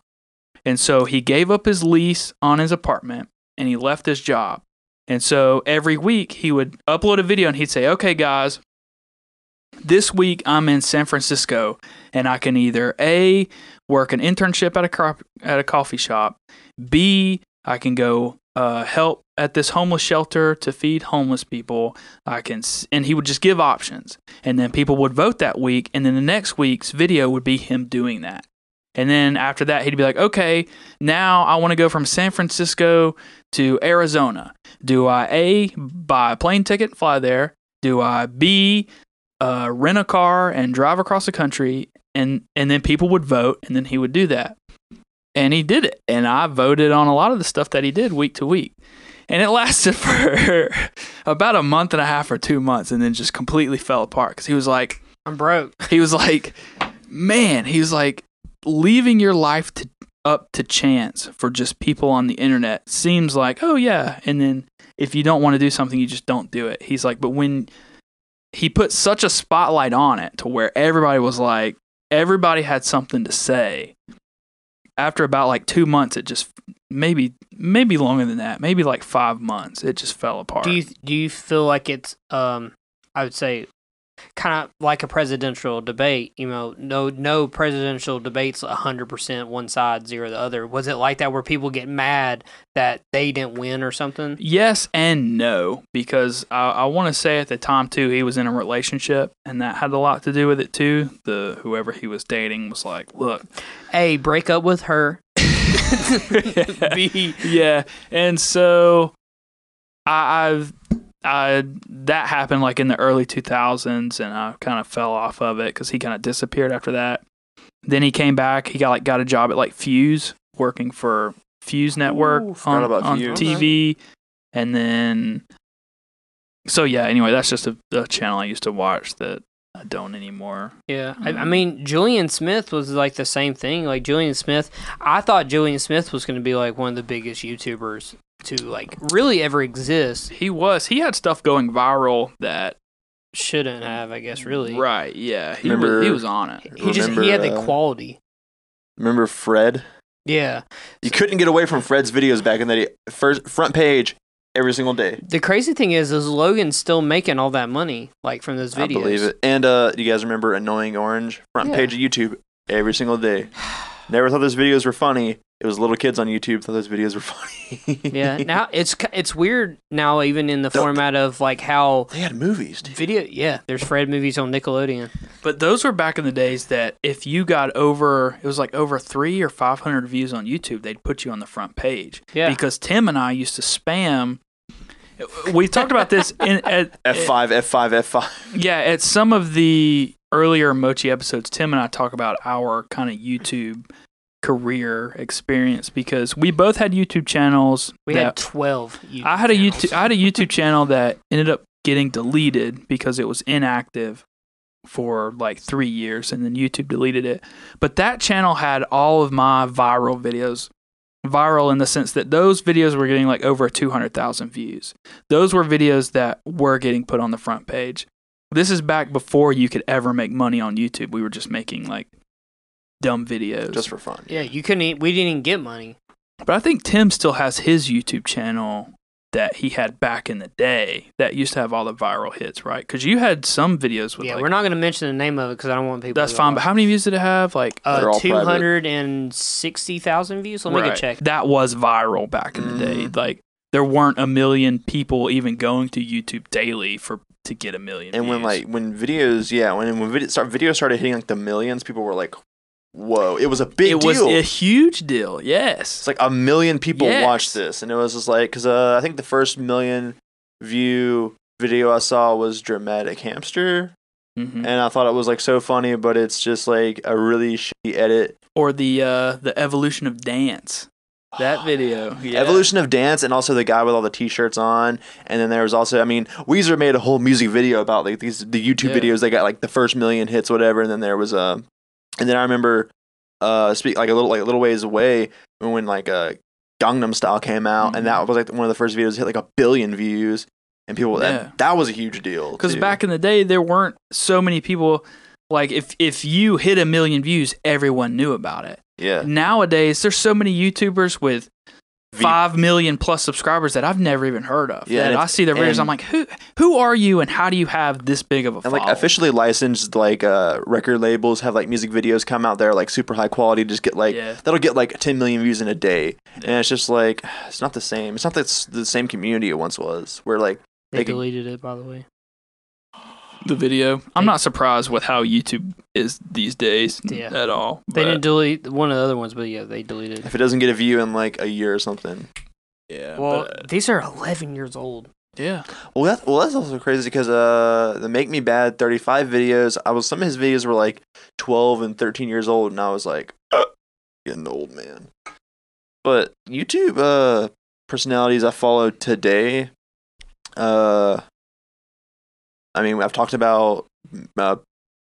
And so he gave up his lease on his apartment and he left his job. And so every week he would upload a video and he'd say, okay, guys, this week I'm in San Francisco and I can either A, work an internship at a, co- at a coffee shop, B, I can go uh, help at this homeless shelter to feed homeless people. I can, and he would just give options. And then people would vote that week. And then the next week's video would be him doing that. And then after that, he'd be like, okay, now I want to go from San Francisco to Arizona. Do I A, buy a plane ticket, fly there? Do I B, uh, rent a car and drive across the country? And, and then people would vote, and then he would do that. And he did it. And I voted on a lot of the stuff that he did week to week. And it lasted for about a month and a half or two months and then just completely fell apart because he was like, I'm broke. He was like, man, he was like, leaving your life to, up to chance for just people on the internet seems like, oh, yeah. And then if you don't want to do something, you just don't do it. He's like, but when he put such a spotlight on it to where everybody was like, everybody had something to say. After about like two months, it just maybe maybe longer than that, maybe like five months, it just fell apart. Do you do you feel like it's um I would say kind of like a presidential debate? You know, no no presidential debates a hundred percent one side, zero the other. Was it like that where people get mad that they didn't win or something? Yes and no, because I, I want to say at the time too, he was in a relationship, and that had a lot to do with it too. The whoever he was dating was like, look, A, break up with her. B, yeah, and so I, I've. I, that happened like in the early two thousands, and I kind of fell off of it because he kind of disappeared after that. Then he came back. He got like got a job at like Fuse, working for Fuse Network. Ooh, on, on Fuse. T V. And then, so yeah, anyway, that's just a, a channel I used to watch that I don't anymore. Yeah. I, I mean, Julian Smith was like the same thing. Like Julian Smith, I thought Julian Smith was going to be like one of the biggest YouTubers to like really ever exist. He was. He had stuff going viral that shouldn't have, I guess, really. Right, yeah. He, remember, was, he was on it. He remember, just he had the quality. Uh, remember Fred? Yeah. You so, couldn't get away from Fred's videos back in the first front page every single day. The crazy thing is, is Logan's still making all that money like from those videos. I believe it. And uh, you guys remember Annoying Orange? Front yeah. page of YouTube every single day. Never thought those videos were funny. It was little kids on YouTube thought those videos were funny. Yeah, now it's it's weird now, even in the Don't, format of like how they had movies, dude. Video. Yeah, there's Fred movies on Nickelodeon. But those were back in the days that if you got over, it was like over three or five hundred views on YouTube, they'd put you on the front page. Yeah, because Tim and I used to spam. We talked about this in at, F five, at, F five, F five. Yeah, at some of the earlier Mochi episodes, Tim and I talk about our kind of YouTube career experience because we both had YouTube channels. We had twelve. YouTube I had a channels. YouTube. I had a YouTube channel that ended up getting deleted because it was inactive for like three years, and then YouTube deleted it. But that channel had all of my viral videos. Viral in the sense that those videos were getting like over two hundred thousand views. Those were videos that were getting put on the front page. This is back before you could ever make money on YouTube. We were just making like dumb videos just for fun. Yeah, you couldn't. We didn't even get money. But I think Tim still has his YouTube channel that he had back in the day that used to have all the viral hits, right? Because you had some videos with. Yeah, like, we're not going to mention the name of it because I don't want people. That's to fine. But how many views did it have? Like uh, two hundred and sixty thousand views. Let me right. check. That was viral back in mm. the day. Like there weren't a million people even going to YouTube daily for to get a million. And views. when like when videos, yeah, when when video, start, videos started hitting like the millions, people were like. Whoa, it was a big deal. It was deal. a huge deal, yes. It's like a million people yes. watched this. And it was just like, because uh, I think the first million view video I saw was Dramatic Hamster. Mm-hmm. And I thought it was like so funny, but it's just like a really shitty edit. Or the uh, the Evolution of Dance. That video. Yeah. Evolution of Dance, and also the guy with all the t-shirts on. And then there was also, I mean, Weezer made a whole music video about like these the YouTube yeah. videos. They got like the first million hits, whatever. And then there was a... Uh, And then I remember, uh, speak like a little like a little ways away when like uh Gangnam Style came out, mm-hmm. and that was like one of the first videos that hit like a billion views, and people yeah. that, that was a huge deal. Because back in the day, there weren't so many people. Like if if you hit a million views, everyone knew about it. Yeah. Nowadays, there's so many YouTubers with v- five million plus subscribers that I've never even heard of. Yeah. And I see their videos, I'm like, who who are you, and how do you have this big of a? And like officially licensed like uh, record labels have like music videos come out there like super high quality, just get like yeah. that'll get like ten million views in a day, yeah. and it's just like it's not the same. It's not the, the same community it once was. Where like they, they can, deleted it, by the way. The video. I'm not surprised with how YouTube is these days yeah. at all. They didn't delete one of the other ones, but yeah, they deleted it. If it doesn't get a view in like a year or something. Yeah. Well, but these are eleven years old. Yeah. Well, that's, well, that's also crazy because uh, the Make Me Bad thirty-five videos, I was some of his videos were like twelve and thirteen years old, and I was like, uh, getting old, man. But YouTube uh, personalities I follow today, uh... I mean, I've talked about uh,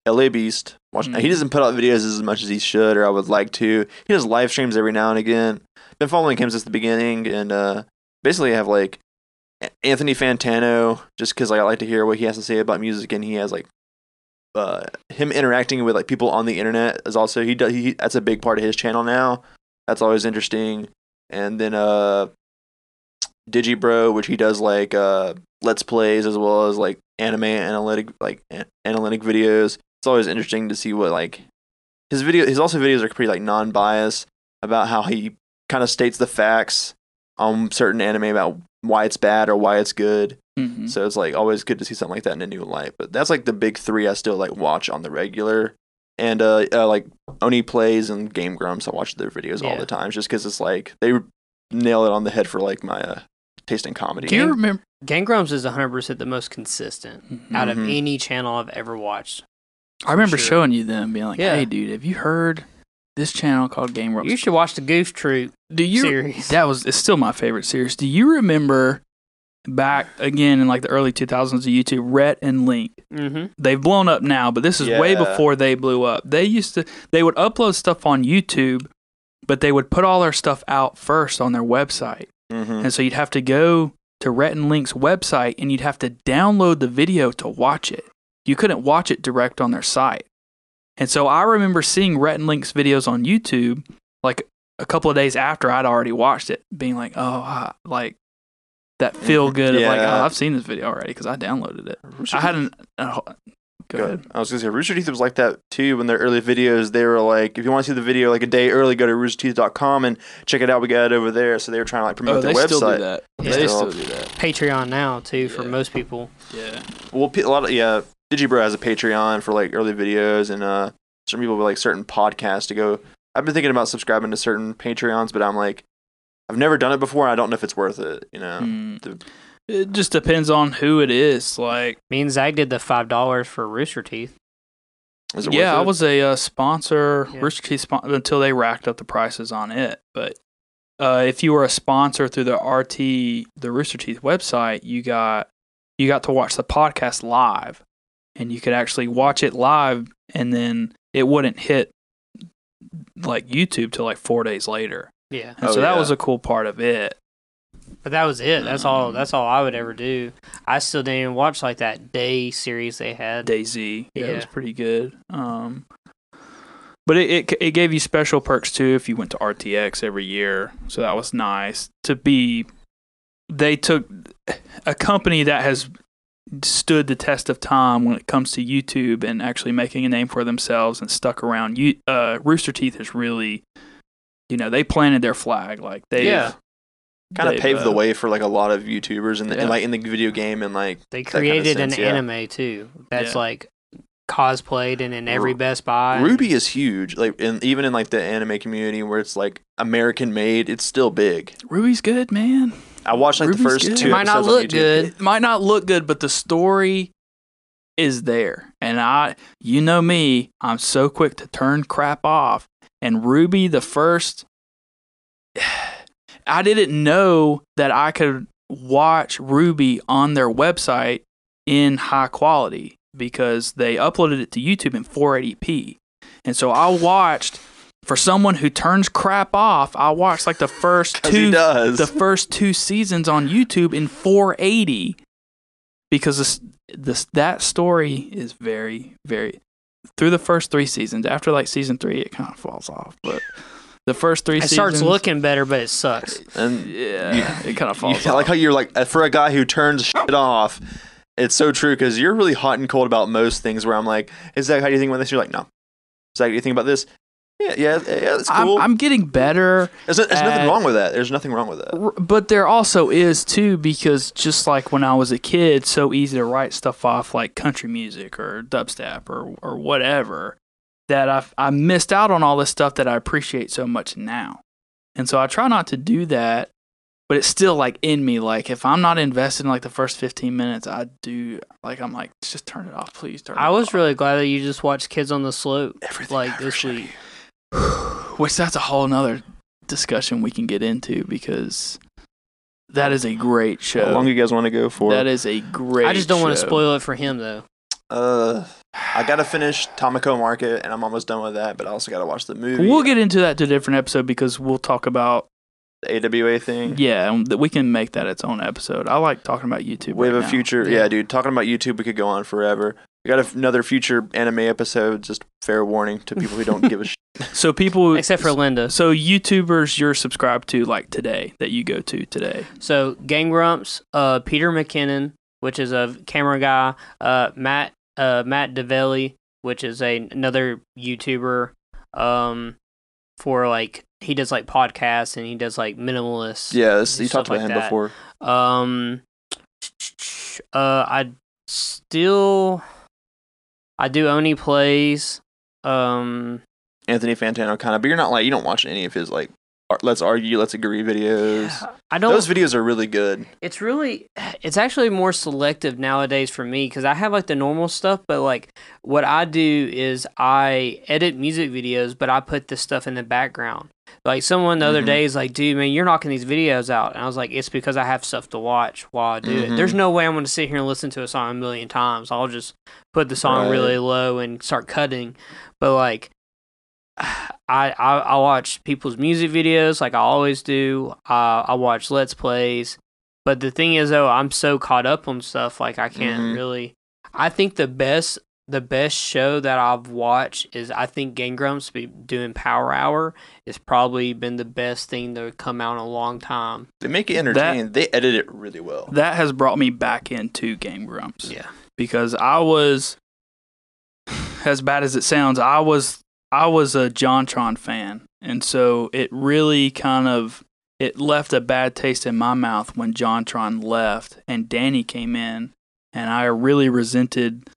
L A Beast. Watch, mm. He doesn't put out videos as much as he should, or I would like to. He does live streams every now and again. Been following him since the beginning, and uh, basically have like Anthony Fantano, just because like, I like to hear what he has to say about music, and he has like uh, him interacting with like people on the internet is also he does. He, that's a big part of his channel now. That's always interesting. And then uh, Digibro, which he does like uh, Let's Plays as well as like. Anime analytic like an- analytic videos. It's always interesting to see what like his video. His also videos are pretty like non-biased about how he kind of states the facts on certain anime about why it's bad or why it's good. Mm-hmm. So it's like always good to see something like that in a new light. But that's like the big three I still like watch on the regular, and uh, uh like Oni Plays and Game Grumps. I watch their videos yeah. all the time just because it's like they nail it on the head for like my uh, taste in comedy. Do you remember? Gang Grumps is one hundred percent the most consistent mm-hmm. out of any channel I've ever watched. I remember sure. showing you them, being like, yeah. hey, dude, have you heard this channel called Gang Grumps? You should watch the Goof Troop Do you, series. That was, it's still my favorite series. Do you remember back, again, in like the early two thousands of YouTube, Rhett and Link? Mm-hmm. They've blown up now, but this is yeah. way before they blew up. They used to, they would upload stuff on YouTube, but they would put all their stuff out first on their website. Mm-hmm. And so you'd have to go to Rhett and Link's website, and you'd have to download the video to watch it. You couldn't watch it direct on their site. And so I remember seeing Rhett and Link's videos on YouTube, like a couple of days after I'd already watched it, being like, oh, I, like that feel good yeah. of like, oh, I've seen this video already because I downloaded it. Rooster I hadn't. Oh, go, go ahead. I was going to say, Rooster Teeth was like that too. In their early videos, they were like, if you want to see the video like a day early, go to rooster teeth dot com and check it out. We got it over there. So they were trying to like promote oh, their website. Still do that. Yeah, they still do that. Patreon now too yeah. for most people. Yeah. Well, a lot of yeah, Digibro has a Patreon for like early videos, and uh, some people with like certain podcasts to go. I've been thinking about subscribing to certain Patreons, but I'm like, I've never done it before. And I don't know if it's worth it. You know, mm. the, it just depends on who it is. Like me and Zach did the five dollars for Rooster Teeth. Is it yeah, worth it? I was a uh, sponsor yeah. Rooster Teeth spon- until they racked up the prices on it, but. Uh, if you were a sponsor through the R T, the Rooster Teeth website, you got you got to watch the podcast live, and you could actually watch it live, and then it wouldn't hit like YouTube till like four days later. Yeah, and oh, so that yeah. was a cool part of it. But that was it. That's um, all. That's all I would ever do. I still didn't even watch like that Day series they had. Day Z. Yeah, yeah. It was pretty good. Um, But it, it it gave you special perks, too, if you went to R T X every year. So that was nice to be. They took a company that has stood the test of time when it comes to YouTube and actually making a name for themselves and stuck around. You, uh, Rooster Teeth is really, you know, they planted their flag. Like they yeah. kind of paved uh, the way for, like, a lot of YouTubers in the, yeah. in, like, in the video game. And like they created kind of sense, an yeah. anime, too. That's yeah. like... cosplayed and in every Best Buy. Ruby is huge, like, and even in like the anime community where it's like American made, it's still big. Ruby's good, man. I watched like Ruby's the first good. two. It might not look good. It might not look good, but the story is there. And I, you know me, I'm so quick to turn crap off. And Ruby, the first, I didn't know that I could watch Ruby on their website in high quality. Because they uploaded it to YouTube in four eighty p. And so I watched For someone who turns crap off, I watched like the first two the first two seasons on YouTube in four eighty because this, this that story is very very through the first three seasons. After like season three, it kind of falls off, but the first three it seasons... It starts looking better, but it sucks. And yeah, you, it kind of falls yeah, off. I like how you're like, for a guy who turns shit off, it's so true because you're really hot and cold about most things where I'm like, hey, Zach, how do you think about this? You're like, no. Zach, do you think about this? Yeah, yeah, yeah, that's cool. I'm, I'm getting better. There's, there's at, nothing wrong with that. There's nothing wrong with that. But there also is, too, because just like when I was a kid, so easy to write stuff off like country music or dubstep or, or whatever that I I missed out on all this stuff that I appreciate so much now. And so I try not to do that, but it's still like in me. Like if I'm not invested in like the first fifteen minutes, I do like I'm like, just turn it off, please turn it off. I was really glad that you just watched Kids on the Slope Everything like this week. Which that's a whole nother discussion we can get into because that is a great show. How long do you guys want to go for? That is a great show. I just don't show. want to spoil it for him though. Uh, I gotta finish Tomoko Market and I'm almost done with that, but I also gotta watch the movie. We'll get into that to a different episode because we'll talk about the A W A thing. Yeah, and we can make that its own episode. I like talking about YouTube. We right have a now. future, yeah. yeah, dude. Talking about YouTube, we could go on forever. We got another future anime episode. Just fair warning to people who don't give a shit. So people, except for Linda. So YouTubers you're subscribed to, like today, that you go to today. So Game Grumps, uh, Peter McKinnon, which is a camera guy, uh, Matt, uh, Matt Develli, which is a, another YouTuber, um, for like he does like podcasts and he does like minimalist. Yeah, this, you talked about like him that. before. Um, uh, I still. I do only plays. Um, Anthony Fantano kind of, but you're not like, you don't watch any of his like, let's argue, let's agree videos. Yeah, I don't, Those videos are really good. It's really, it's actually more selective nowadays for me because I have like the normal stuff, but like what I do is I edit music videos, but I put this stuff in the background. Like someone the other mm-hmm. day is like, dude, man, you're knocking these videos out. And I was like, it's because I have stuff to watch while I do mm-hmm. it. There's no way I'm going to sit here and listen to a song a million times. I'll just put the song right. really low and start cutting. But like, I, I, I watch people's music videos like I always do. Uh, I watch Let's Plays. But the thing is, though, I'm so caught up on stuff. Like I can't mm-hmm. really, I think the best The best show that I've watched is, I think Game Grumps doing Power Hour has probably been the best thing to come out in a long time. They make it entertaining. That, they edit it really well. That has brought me back into Game Grumps. Yeah. Because I was, as bad as it sounds, I was I was a JonTron fan. And so it really kind of, it left a bad taste in my mouth when JonTron left and Danny came in. And I really resented...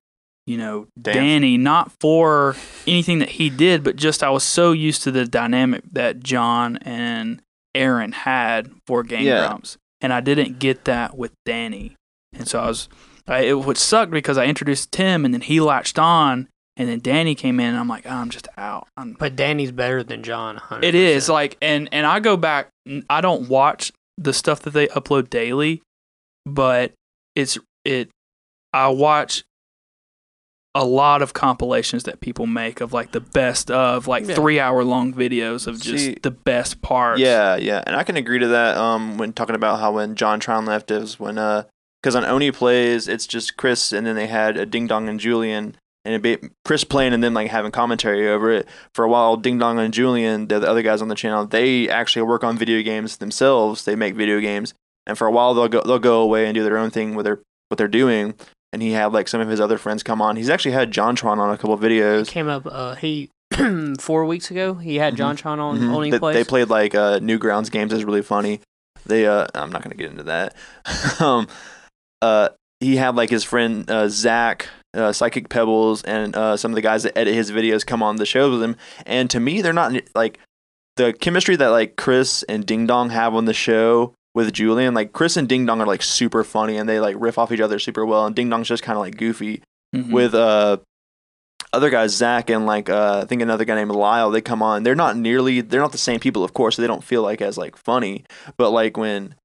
You know, Dance. Danny, not for anything that he did, but just I was so used to the dynamic that John and Aaron had for Game yeah. Grumps, and I didn't get that with Danny. And so I was, I, it would suck because I introduced Tim, and then he latched on, and then Danny came in, and I'm like, oh, I'm just out. I'm, but Danny's better than John. one hundred percent. It is like, and and I go back. I don't watch the stuff that they upload daily, but it's it. I watch. A lot of compilations that people make of like the best of like yeah. three hour long videos of just See, the best parts. Yeah, yeah, and I can agree to that. Um, when talking about how when JonTron left is when uh, because on Oni Plays it's just Chris and then they had a Ding Dong and Julian and it'd be Chris playing and then like having commentary over it for a while. Ding Dong and Julian, they're the other guys on the channel, they actually work on video games themselves. They make video games, and for a while they'll go they'll go away and do their own thing with their what they're doing. And he had like some of his other friends come on. He's actually had JonTron on a couple of videos. He came up. Uh, he four weeks ago. He had mm-hmm. JonTron on mm-hmm. Only they, Place. They played like uh, Newgrounds games. Is really funny. They. Uh, I'm not gonna get into that. um, uh, he had like his friend uh, Zach, uh, Psychic Pebbles, and uh, some of the guys that edit his videos come on the show with him. And to me, they're not like the chemistry that like Chris and Ding Dong have on the show. With Julian, like Chris and Ding Dong are like super funny and they like riff off each other super well. And Ding Dong's just kind of like goofy. Mm-hmm. With uh, other guys, Zach and like uh, I think another guy named Lyle, they come on. They're not nearly, they're not the same people, of course. So they don't feel like as like funny. But like when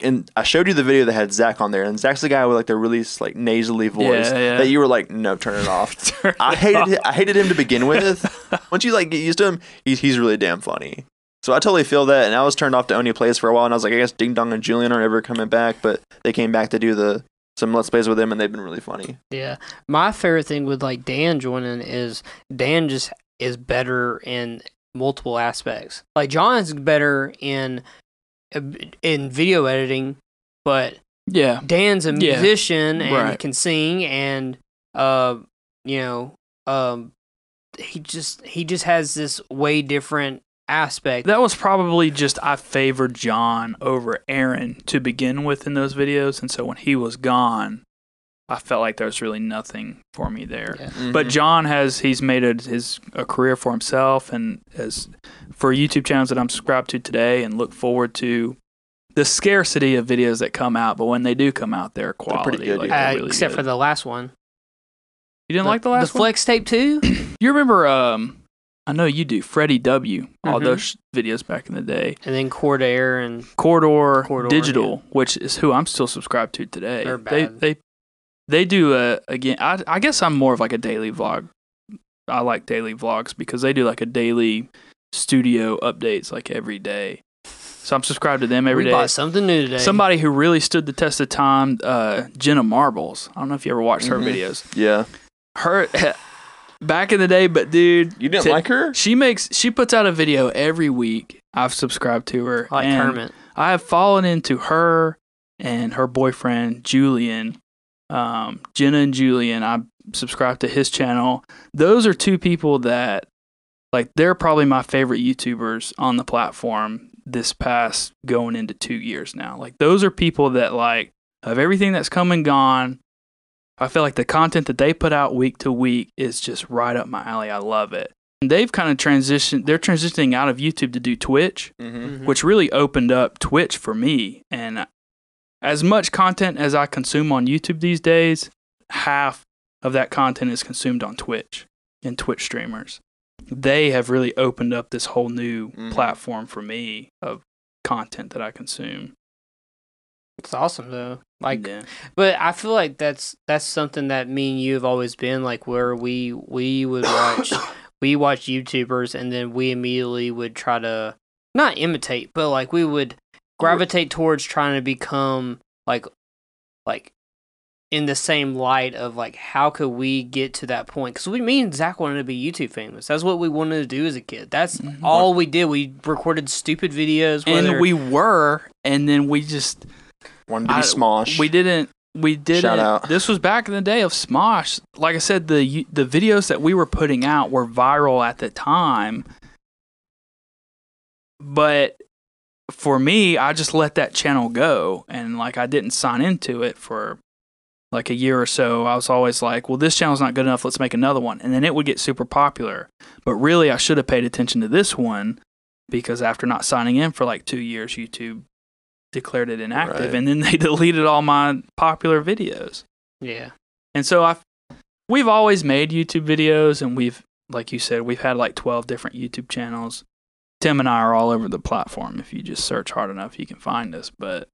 and I showed you the video that had Zach on there, and Zach's the guy with like the really like nasally voice yeah, yeah. that you were like, no, turn it off. turn I it hated off. Him, I hated him to begin with. Once you like get used to him, he's he's really damn funny. So I totally feel that, and I was turned off to Only Plays for a while, and I was like, I guess Ding Dong and Julian are never coming back, but they came back to do the some Let's Plays with them, and they've been really funny. Yeah, my favorite thing with like Dan joining is Dan just is better in multiple aspects. Like John's better in. in video editing, but yeah, Dan's a musician yeah. and right. can sing, and uh, you know, um, he just he just has this way different aspect. That was probably just I favored John over Aaron to begin with in those videos, and so when he was gone, I felt like there was really nothing for me there. Yeah. Mm-hmm. But John has he's made a, his a career for himself, and as for YouTube channels that I'm subscribed to today, and look forward to the scarcity of videos that come out. But when they do come out, they're quality, they're pretty good, like, yeah. they're really except good. for the last one. You didn't the, like the last the one? The Flex Tape two. You remember? Um, I know you do. Freddie W. Mm-hmm. All those videos back in the day, and then Cordair and Corridor, Corridor Digital, yeah. which is who I'm still subscribed to today. They're bad. They, they They do a again. I I guess I'm more of like a daily vlog. I like daily vlogs because they do like a daily studio updates like every day. So I'm subscribed to them every we day. We bought something new today. Somebody who really stood the test of time, uh, Jenna Marbles. I don't know if you ever watched mm-hmm. her videos. Yeah, her back in the day. But dude, you didn't t- like her. She makes she puts out a video every week. I've subscribed to her. I like and Kermit. I have fallen into her and her boyfriend Julian. Um, Jenna and Julian, I subscribe to his channel. Those are two people that, like, they're probably my favorite YouTubers on the platform this past going into two years now. Like, those are people that, like, of everything that's come and gone, I feel like the content that they put out week to week is just right up my alley. I love it. And they've kind of transitioned, they're transitioning out of YouTube to do Twitch, mm-hmm. which really opened up Twitch for me. And as much content as I consume on YouTube these days, half of that content is consumed on Twitch and Twitch streamers. They have really opened up this whole new mm-hmm. platform for me of content that I consume. It's awesome though. Like, yeah. But I feel like that's that's something that me and you have always been like, where we we would watch we watch YouTubers, and then we immediately would try to not imitate, but like we would gravitate towards trying to become like like in the same light of like, how could we get to that point? Because we me and Zach wanted to be YouTube famous. That's what we wanted to do as a kid. That's mm-hmm. all we did. We recorded stupid videos, whether, and we were, and then we just wanted to be I, Smosh. We didn't. We didn't. Shout out. This was back in the day of Smosh. Like I said, the the videos that we were putting out were viral at the time, but for me, I just let that channel go, and like I didn't sign into it for like a year or so. I was always like, well, this channel's not good enough, let's make another one. And then it would get super popular. But really, I should have paid attention to this one, because after not signing in for like two years, YouTube declared it inactive, right. and then they deleted all my popular videos. Yeah. And so I've, we've always made YouTube videos, and we've, like you said, we've had like twelve different YouTube channels. Tim and I are all over the platform. If you just search hard enough, you can find us. But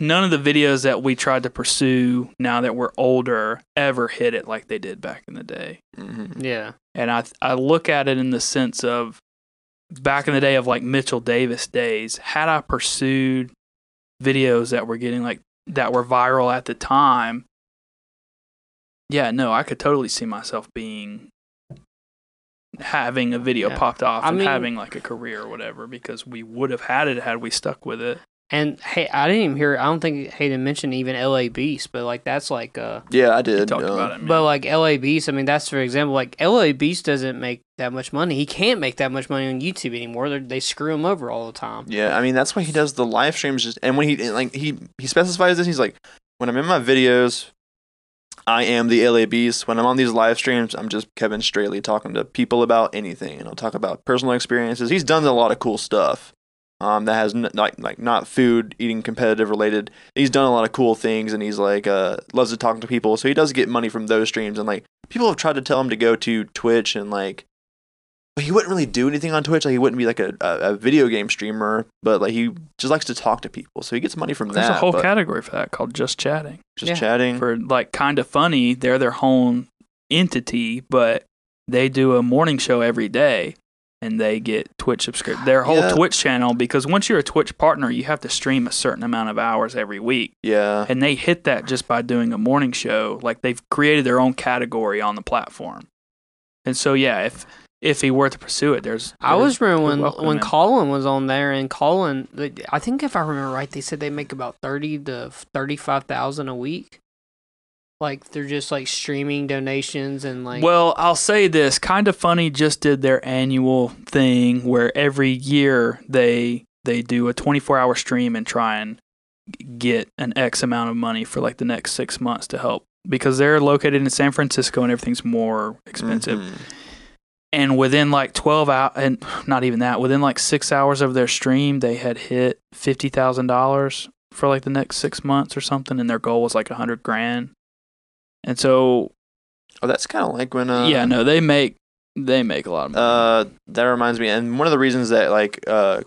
none of the videos that we tried to pursue now that we're older ever hit it like they did back in the day. Mm-hmm. Yeah. And I I look at it in the sense of back in the day of like Mitchell Davis days, had I pursued videos that were getting like that were viral at the time, yeah, no, I could totally see myself being having a video yeah. popped off, I and mean, having like a career or whatever, because we would have had it had we stuck with it. And hey, I didn't even hear, I don't think Hayden mentioned even L A Beast, but like that's like uh yeah I did talked no. about it, man. But like L A Beast, I mean, that's for example, like L A Beast doesn't make that much money. He can't make that much money on YouTube anymore. They're, they screw him over all the time. Yeah, I mean, that's why he does the live streams. Just, and when he like he he specifies this, he's like, when I'm in my videos, I am the L A Beast. When I'm on these live streams, I'm just Kevin Straley talking to people about anything, and I'll talk about personal experiences. He's done a lot of cool stuff um, that has n- like like not food, eating, competitive related. He's done a lot of cool things, and he's like uh, loves to talk to people, so he does get money from those streams. And like people have tried to tell him to go to Twitch and like he wouldn't really do anything on Twitch. Like he wouldn't be like a, a, a video game streamer, but like he just likes to talk to people, so he gets money from There's that. There's a whole category for that called just chatting. Just yeah. chatting for like kind of funny. They're their own entity, but they do a morning show every day, and they get Twitch subscription. Their whole yeah. Twitch channel, because once you're a Twitch partner, you have to stream a certain amount of hours every week. Yeah, and they hit that just by doing a morning show. Like they've created their own category on the platform, and so yeah, if If he were to pursue it, there's... there's I was remembering when, when Colin was on there, and Colin, I think if I remember right, they said they make about thirty to thirty-five thousand a week. Like, they're just, like, streaming donations and, like... Well, I'll say this. Kind of Funny just did their annual thing where every year they they do a twenty-four hour stream and try and get an X amount of money for, like, the next six months to help. Because they're located in San Francisco and everything's more expensive. Mm-hmm. And within like twelve hours, and not even that, within like six hours of their stream, they had hit fifty thousand dollars for like the next six months or something. And their goal was like a hundred grand. And so. Oh, that's kind of like when. Uh, yeah, no, they make, they make a lot of money. Uh, that reminds me. And one of the reasons that like uh,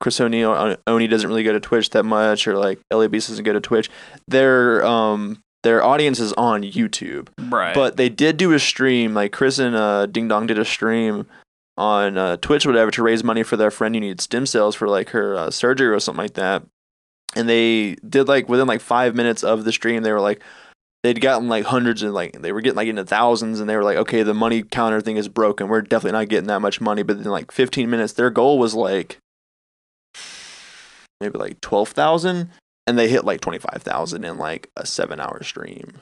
Chris O'Neal, Oni doesn't really go to Twitch that much, or like L A Beast doesn't go to Twitch, they're, um, their audience is on YouTube. Right. But they did do a stream, like Chris and uh, Ding Dong did a stream on uh, Twitch or whatever to raise money for their friend who needed stem cells for like her uh, surgery or something like that. And they did like within like five minutes of the stream, they were like, they'd gotten like hundreds and like they were getting like into thousands, and they were like, okay, the money counter thing is broken. We're definitely not getting that much money. But then like fifteen minutes, their goal was like maybe like twelve thousand. And they hit like twenty-five thousand in like a seven hour stream.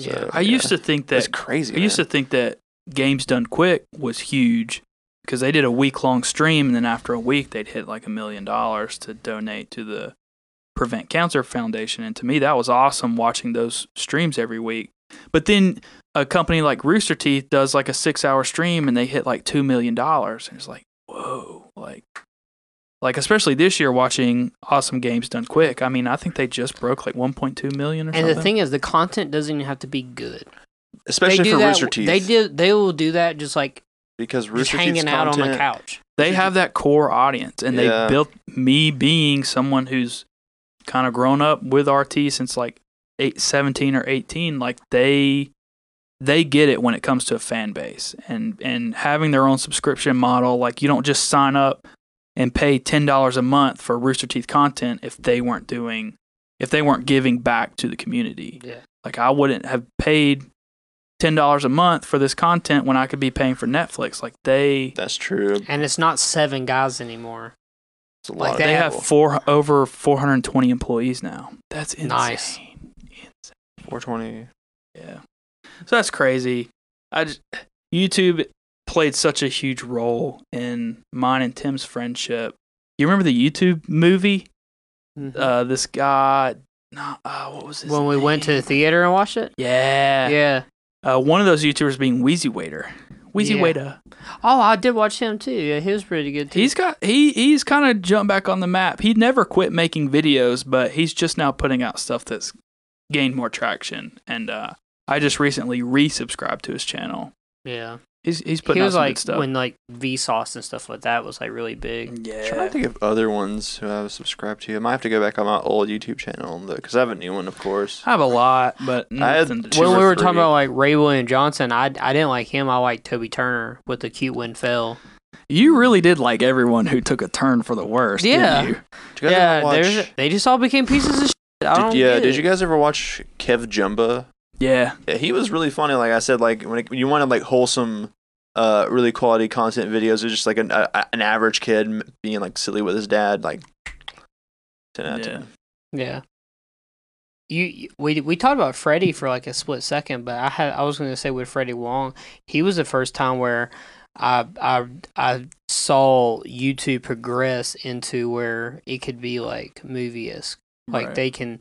So, yeah. I yeah. used to think that. It's crazy. I man. used to think that Games Done Quick was huge because they did a week long stream. And then after a week, they'd hit like a million dollars to donate to the Prevent Cancer Foundation. And to me, that was awesome watching those streams every week. But then a company like Rooster Teeth does like a six hour stream and they hit like two million dollars. And it's like, whoa, like. Like, especially this year, watching Awesome Games Done Quick. I mean, I think they just broke like one point two million or and something. And the thing is, the content doesn't even have to be good. Especially for that, Rooster Teeth. They do, they will do that just like because Rooster just hanging Teeth's out content, on the couch. They have that core audience. And yeah. they built me being someone who's kind of grown up with R T since like eight, seventeen or eighteen. Like, they... they get it when it comes to a fan base. And, and having their own subscription model, like, you don't just sign up and pay ten dollars a month for Rooster Teeth content if they weren't doing, if they weren't giving back to the community. Yeah. Like, I wouldn't have paid ten dollars a month for this content when I could be paying for Netflix. Like, they... That's true. And it's not seven guys anymore. It's a lot. Like, they have four over four hundred twenty employees now. That's insane. Nice. Insane. four hundred twenty. Yeah. So that's crazy. I just... YouTube... played such a huge role in mine and Tim's friendship. You remember the YouTube movie? Mm-hmm. Uh, this guy, nah, uh, what was his When name? We went to the theater and watched it? Yeah. Yeah. Uh, one of those YouTubers being Wheezy Waiter. Wheezy yeah. Waiter. Oh, I did watch him too. Yeah, he was pretty good too. He's got, he, he's kind of jumped back on the map. He never quit making videos, but he's just now putting out stuff that's gained more traction. And uh, I just recently resubscribed to his channel. Yeah. He's he's putting he was out some like good stuff. When like Vsauce and stuff like that was like really big. Yeah. I'm trying to think of other ones who I've subscribed to. I might have to go back on my old YouTube channel because I have a new one, of course. I have a lot, but I had when we were three. talking about like Ray William Johnson, I I didn't like him. I liked Toby Turner with the cute wind fell. You really did like everyone who took a turn for the worst. Yeah. Didn't you? Did you guys yeah. Ever watch... They just all became pieces of shit. I don't did, yeah. Did you guys ever watch Kev Jumba? Yeah. Yeah. He was really funny. Like I said, like when, it, when you wanted like wholesome. Uh, really quality content videos. It's just like an uh, an average kid being like silly with his dad. Like ten out of ten. Yeah. You we we talked about Freddie for like a split second, but I had I was going to say with Freddie Wong, he was the first time where I I I saw YouTube progress into where it could be like movie-esque. Like right. they can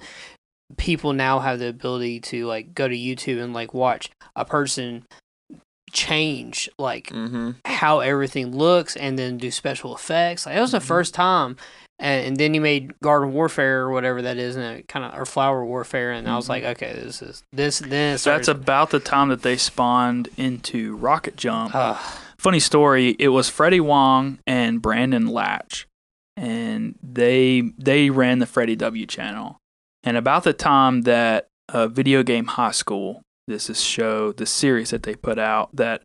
people now have the ability to like go to YouTube and like watch a person change like mm-hmm. how everything looks and then do special effects. Like, that was mm-hmm. the first time, and, and then he made Garden Warfare or whatever that is, and it kind of or Flower Warfare, and mm-hmm. I was like, okay, this is this. Then that's about the time that they spawned into Rocket Jump, uh, Funny story, it was Freddie Wong and Brandon Latch, and they they ran the Freddie W channel. And about the time that uh, Video Game High School, this is show, the series that they put out, that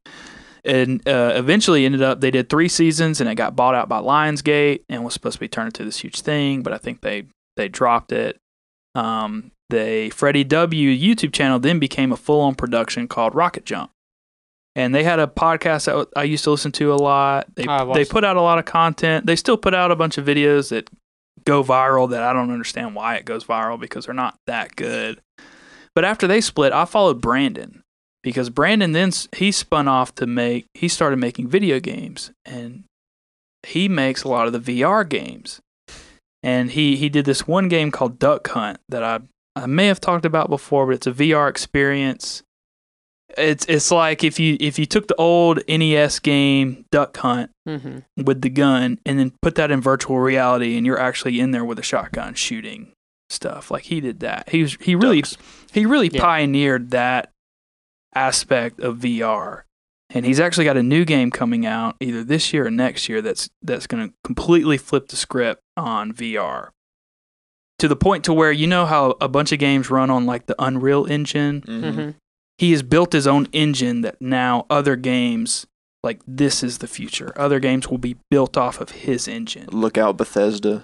and uh, eventually ended up, they did three seasons, and it got bought out by Lionsgate and was supposed to be turned into this huge thing, but I think they, they dropped it. Um, they Freddie W YouTube channel then became a full-on production called Rocket Jump. And they had a podcast that I used to listen to a lot. They they put out a lot of content. They still put out a bunch of videos that go viral that I don't understand why it goes viral because they're not that good. But after they split, I followed Brandon because Brandon then he spun off to make, he started making video games and he makes a lot of the V R games. And he, he did this one game called Duck Hunt that I, I may have talked about before, but it's a V R experience. It's it's like if you if you took the old N E S game Duck Hunt mm-hmm. with the gun and then put that in virtual reality and you're actually in there with a shotgun shooting stuff. Like he did that. He was, he really Ducks. he really yeah. pioneered that aspect of V R. And he's actually got a new game coming out either this year or next year that's that's going to completely flip the script on V R. To the point to where you know how a bunch of games run on like the Unreal Engine. Mm-hmm. Mm-hmm. He has built his own engine that now other games, like this is the future. Other games will be built off of his engine. Look out, Bethesda.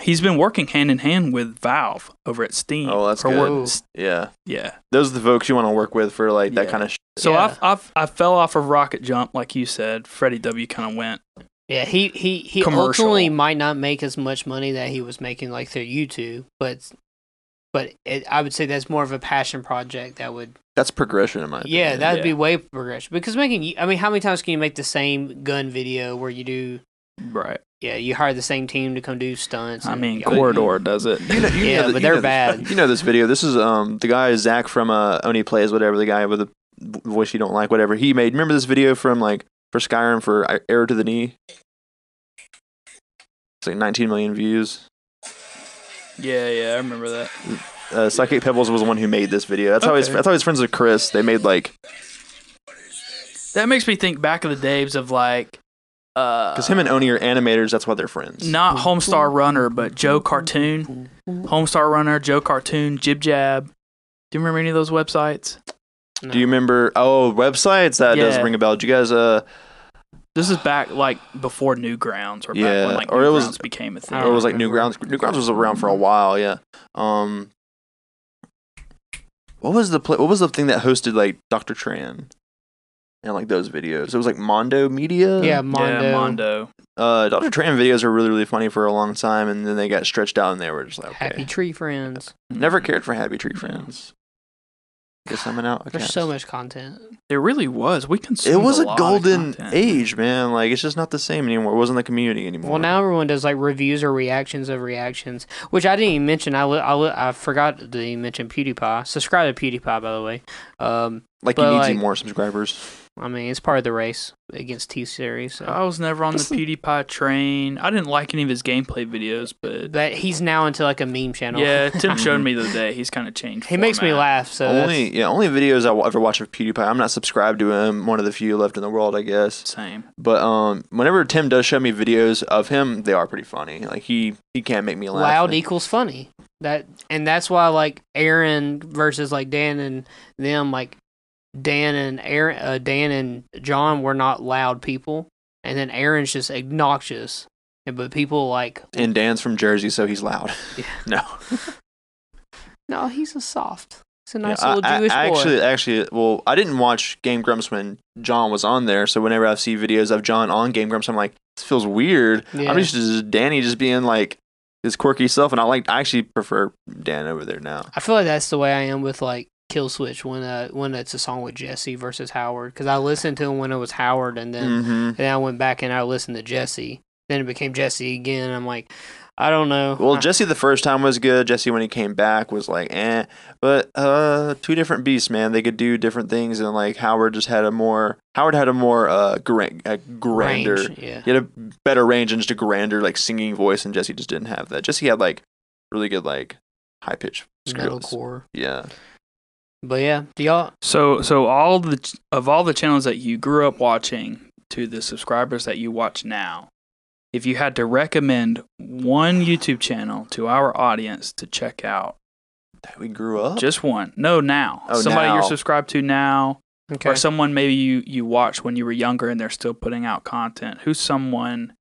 He's been working hand in hand with Valve over at Steam. Oh, that's good. St- yeah. Yeah. Those are the folks you want to work with for like that yeah. kind of shit. So yeah. I I've, I fell off of Rocket Jump, like you said. Freddie W kind of went Yeah, he, he, he commercial. Ultimately might not make as much money that he was making like through YouTube, but... But it, I would say that's more of a passion project that would... That's progression in my opinion. Yeah, that would yeah. be way progression. Because making... I mean, how many times can you make the same gun video where you do... Right. Yeah, you hire the same team to come do stunts. I mean, Corridor you, does it. You know, you yeah, know the, but they're you know bad. This, you know this video. This is um the guy, Zach from uh, Oni Plays, whatever, the guy with the voice you don't like, whatever. He made... Remember this video from, like, for Skyrim for Arrow to the Knee? It's like nineteen million views. Yeah, yeah, I remember that. Uh, Psychic Pebbles was the one who made this video. That's okay. how he's. That's how he's friends with Chris. They made like. That makes me think back of the days of like. Because uh, him and Oni are animators. That's why they're friends. Not Homestar Runner, but Joe Cartoon, Homestar Runner, Joe Cartoon, Jib Jab. Do you remember any of those websites? No. Do you remember? Oh, websites that yeah. does ring a bell. Did you guys? Uh, This is back like before Newgrounds, or back yeah, when like Newgrounds or it was, became a thing. Or it was like Newgrounds. Newgrounds was around for a while, yeah. Um, what was the pl- what was the thing that hosted like Doctor Tran and like those videos? It was like Mondo Media. Yeah, Mondo. Yeah, Mondo. Uh, Doctor Tran videos were really really funny for a long time, and then they got stretched out, and they were just like okay. Happy Tree Friends. Never cared for Happy Tree Friends. Out, There's cast. so much content. There really was. We consumed. It was a, a golden age, man. Like it's just not the same anymore. It wasn't the community anymore. Well, now everyone does like reviews or reactions of reactions, which I didn't even mention. I li- I, li- I forgot to even mention PewDiePie. Subscribe to PewDiePie, by the way. Um, like he needs like, more subscribers. I mean, it's part of the race against T-Series. So. I was never on That's the PewDiePie train. I didn't like any of his gameplay videos, but... That he's now into, like, a meme channel. Yeah, Tim showed me the other day. He's kind of changed He format. makes me laugh, so only that's... Yeah, only videos I ever watch of PewDiePie. I'm not subscribed to him. One of the few left in the world, I guess. Same. But um, whenever Tim does show me videos of him, they are pretty funny. Like, he, he can't make me laugh. Loud equals funny. That And that's why, like, Aaron versus, like, Dan and them, like... Dan and Aaron, uh, Dan and John were not loud people, and then Aaron's just obnoxious. And but people like and Dan's from Jersey, so he's loud. Yeah. No, no, he's a soft. He's a nice yeah, little I, Jewish I, I boy. Actually, actually, well, I didn't watch Game Grumps when John was on there, so whenever I see videos of John on Game Grumps, I'm like, this feels weird. Yeah. I'm just, just Danny just being like his quirky self, and I like I actually prefer Dan over there now. I feel like that's the way I am with like. Kill switch when uh when it's a song with Jesse versus Howard, because I listened to him when it was Howard, and then mm-hmm. and then I went back and I listened to Jesse, then it became Jesse again. I'm like, I don't know. Well, I- Jesse the first time was good. Jesse when he came back was like, eh. But uh, two different beasts, man. They could do different things, and like Howard just had a more Howard had a more uh gra- a grander, range, yeah. He had a better range and just a grander like singing voice, and Jesse just didn't have that. Jesse had like really good like high pitch metalcore, yeah. But yeah, do y'all? So so all the of all the channels that you grew up watching to the subscribers that you watch now, if you had to recommend one YouTube channel to our audience to check out that we grew up, just one. No, now oh, somebody now. You're subscribed to now, okay. Or someone maybe you you watched when you were younger and they're still putting out content. Who's someone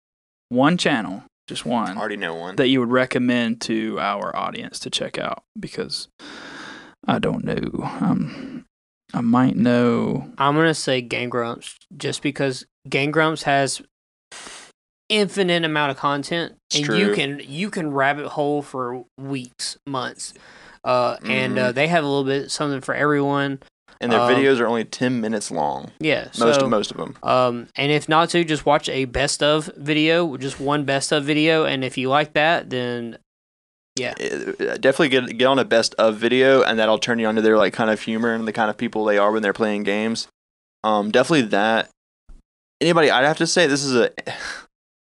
one channel? Just one. I already know one. That you would recommend to our audience to check out because I don't know. Um, I might know. I'm going to say Game Grumps just because Game Grumps has infinite amount of content. It's and true. you can you can rabbit hole for weeks, months. Uh, mm-hmm. And uh, they have a little bit something for everyone. And their um, videos are only ten minutes long. Yeah, most so, most of them. Um, and if not to, just watch a best of video, just one best of video. And if you like that, then yeah, it, definitely get get on a best of video, and that'll turn you onto their like kind of humor and the kind of people they are when they're playing games. Um, definitely that. Anybody, I'd have to say this is a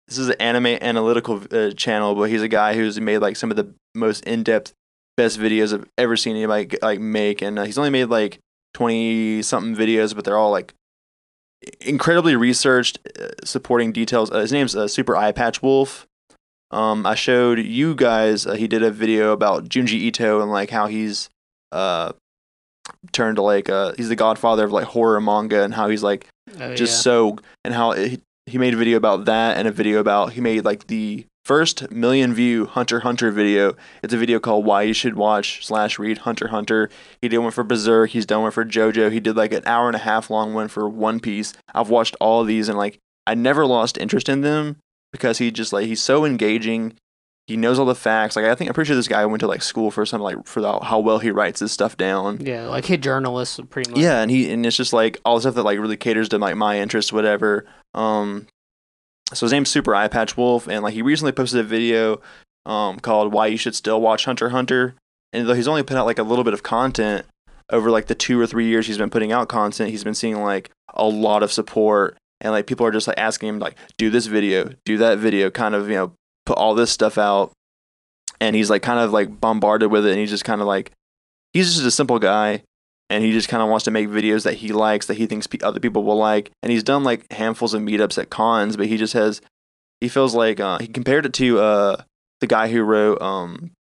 this is an anime analytical uh, channel, but he's a guy who's made like some of the most in depth, best videos I've ever seen anybody like make, and uh, he's only made like twenty something videos, but they're all like incredibly researched, uh, supporting details. Uh, his name's uh, Super Eye Patch Wolf. Um, I showed you guys, uh, he did a video about Junji Ito and like how he's uh, turned to like, uh, he's the godfather of like horror manga and how he's like oh, just yeah. so, and how it, he made a video about that and a video about, he made like the first million view Hunter x Hunter video. It's a video called Why You Should Watch slash Read Hunter x Hunter. He did one for Berserk. He's done one for JoJo. He did like an hour and a half long one for One Piece. I've watched all of these and like I never lost interest in them because he just like, he's so engaging. He knows all the facts. Like I think I'm pretty sure this guy went to like school for something like for the, how well he writes his stuff down. Yeah, like his journalists pretty much. Yeah, and he and it's just like all the stuff that like really caters to like my interests, whatever. Um, So his name's Super Eye Patch Wolf, and like he recently posted a video um, called "Why You Should Still Watch Hunter x Hunter." And though he's only put out like a little bit of content over like the two or three years he's been putting out content, he's been seeing like a lot of support, and like people are just like asking him like, "Do this video, do that video," kind of you know, put all this stuff out, and he's like kind of like bombarded with it, and he's just kind of like, he's just a simple guy. And he just kind of wants to make videos that he likes, that he thinks p- other people will like. And he's done like handfuls of meetups at cons, but he just has, he feels like uh, he compared it to uh, the guy who wrote um,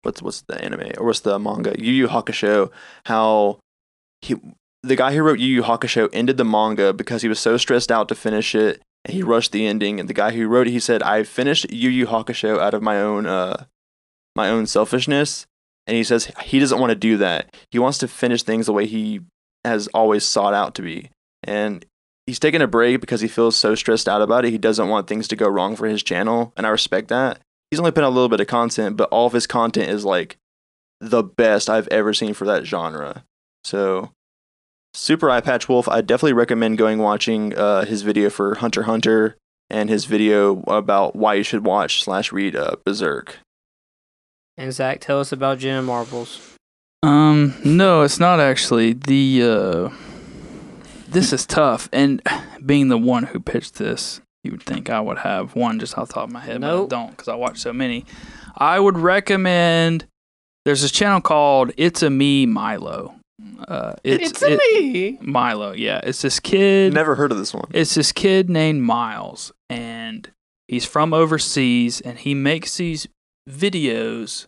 what's what's the anime or what's the manga Yu Yu Hakusho. How he, the guy who wrote Yu Yu Hakusho ended the manga because he was so stressed out to finish it, and he rushed the ending. And the guy who wrote it, he said, "I finished Yu Yu Hakusho out of my own uh, my own selfishness." And he says he doesn't want to do that. He wants to finish things the way he has always sought out to be. And he's taking a break because he feels so stressed out about it. He doesn't want things to go wrong for his channel. And I respect that. He's only put out a little bit of content, but all of his content is like the best I've ever seen for that genre. So Super Eye Patch Wolf, I definitely recommend going watching uh, his video for Hunter x Hunter and his video about why you should watch slash read uh, Berserk. And Zach, tell us about Gem and Marbles. Um, no, it's not actually. The uh, this is tough, and being the one who pitched this, you would think I would have one just off the top of my head, nope. But I don't because I watch so many. I would recommend. There's this channel called It's a Me Milo. Uh, it's, it's a it, me Milo. Yeah, it's this kid. Never heard of this one. It's this kid named Miles, and he's from overseas, and he makes these videos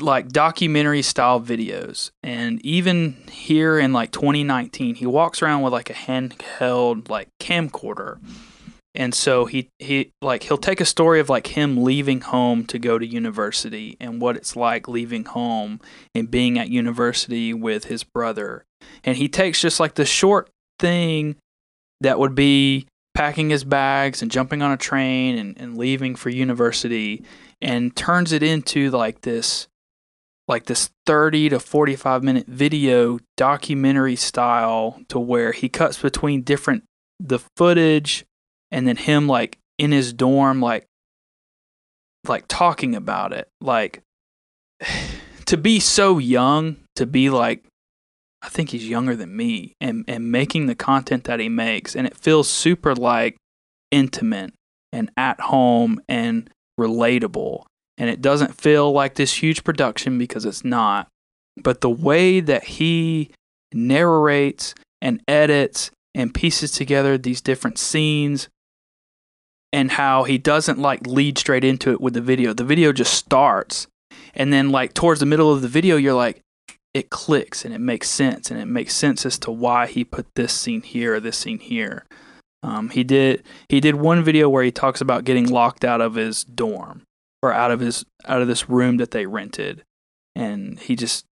like documentary style videos. And even here in like twenty nineteen, he walks around with like a handheld like camcorder. And so he he like he'll take a story of like him leaving home to go to university and what it's like leaving home and being at university with his brother. And he takes just like the short thing that would be packing his bags and jumping on a train and, and leaving for university, and turns it into like this like this thirty to forty-five minute video documentary style to where he cuts between different the footage and then him like in his dorm like like talking about it. Like to be so young, to be like I think he's younger than me, and, and making the content that he makes. And it feels super like intimate and at home and relatable. And it doesn't feel like this huge production because it's not. But the way that he narrates and edits and pieces together these different scenes, and how he doesn't like lead straight into it with the video. The video just starts. And then like towards the middle of the video, you're like, it clicks and it makes sense. And it makes sense as to why he put this scene here or this scene here. Um, he did he did one video where he talks about getting locked out of his dorm or out of his out of this room that they rented. And he just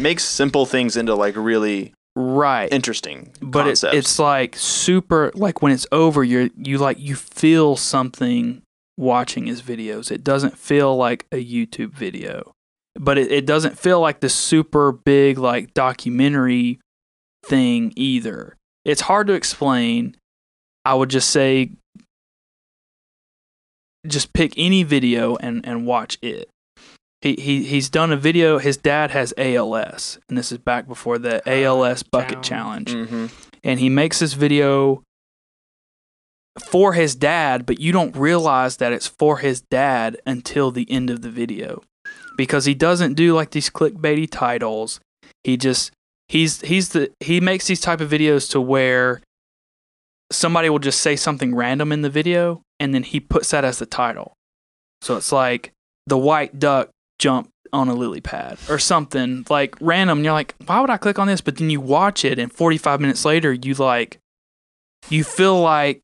makes simple things into like really right interesting but it, it's like super like when it's over you're you like you feel something watching his videos. It doesn't feel like a YouTube video, but it, it doesn't feel like the super big like documentary thing either. It's hard to explain. I would just say just pick any video and and watch it. He, he he's done a video. His dad has A L S, and this is back before the A L S bucket challenge. Mm-hmm. And he makes this video for his dad, but you don't realize that it's for his dad until the end of the video, because he doesn't do like these clickbaity titles. He just he's he's the he makes these type of videos to where somebody will just say something random in the video, and then he puts that as the title. So it's like the white duck jump on a lily pad or something like random. And you're like, why would I click on this? But then you watch it, and forty-five minutes later, you like, you feel like.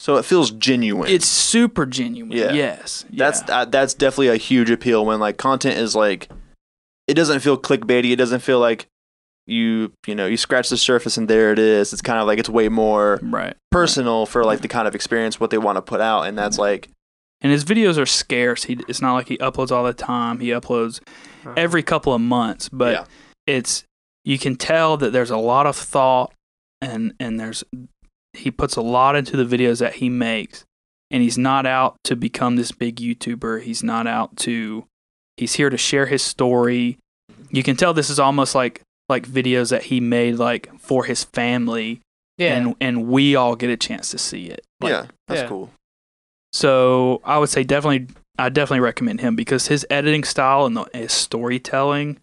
So it feels genuine. It's super genuine. Yeah. Yes. That's yeah. Uh, that's definitely a huge appeal when like content is like, it doesn't feel clickbaity. It doesn't feel like you you know you scratch the surface and there it is. It's kind of like it's way more right. personal right. for like the kind of experience what they want to put out, and that's like. And his videos are scarce. He, it's not like he uploads all the time. He uploads every couple of months, but yeah. it's you can tell that there's a lot of thought, and and there's he puts a lot into the videos that he makes, and he's not out to become this big YouTuber. He's not out to he's here to share his story. You can tell this is almost like like videos that he made like for his family, yeah. and and we all get a chance to see it. Like, yeah, that's yeah. cool. So I would say definitely, I definitely recommend him because his editing style and the, his storytelling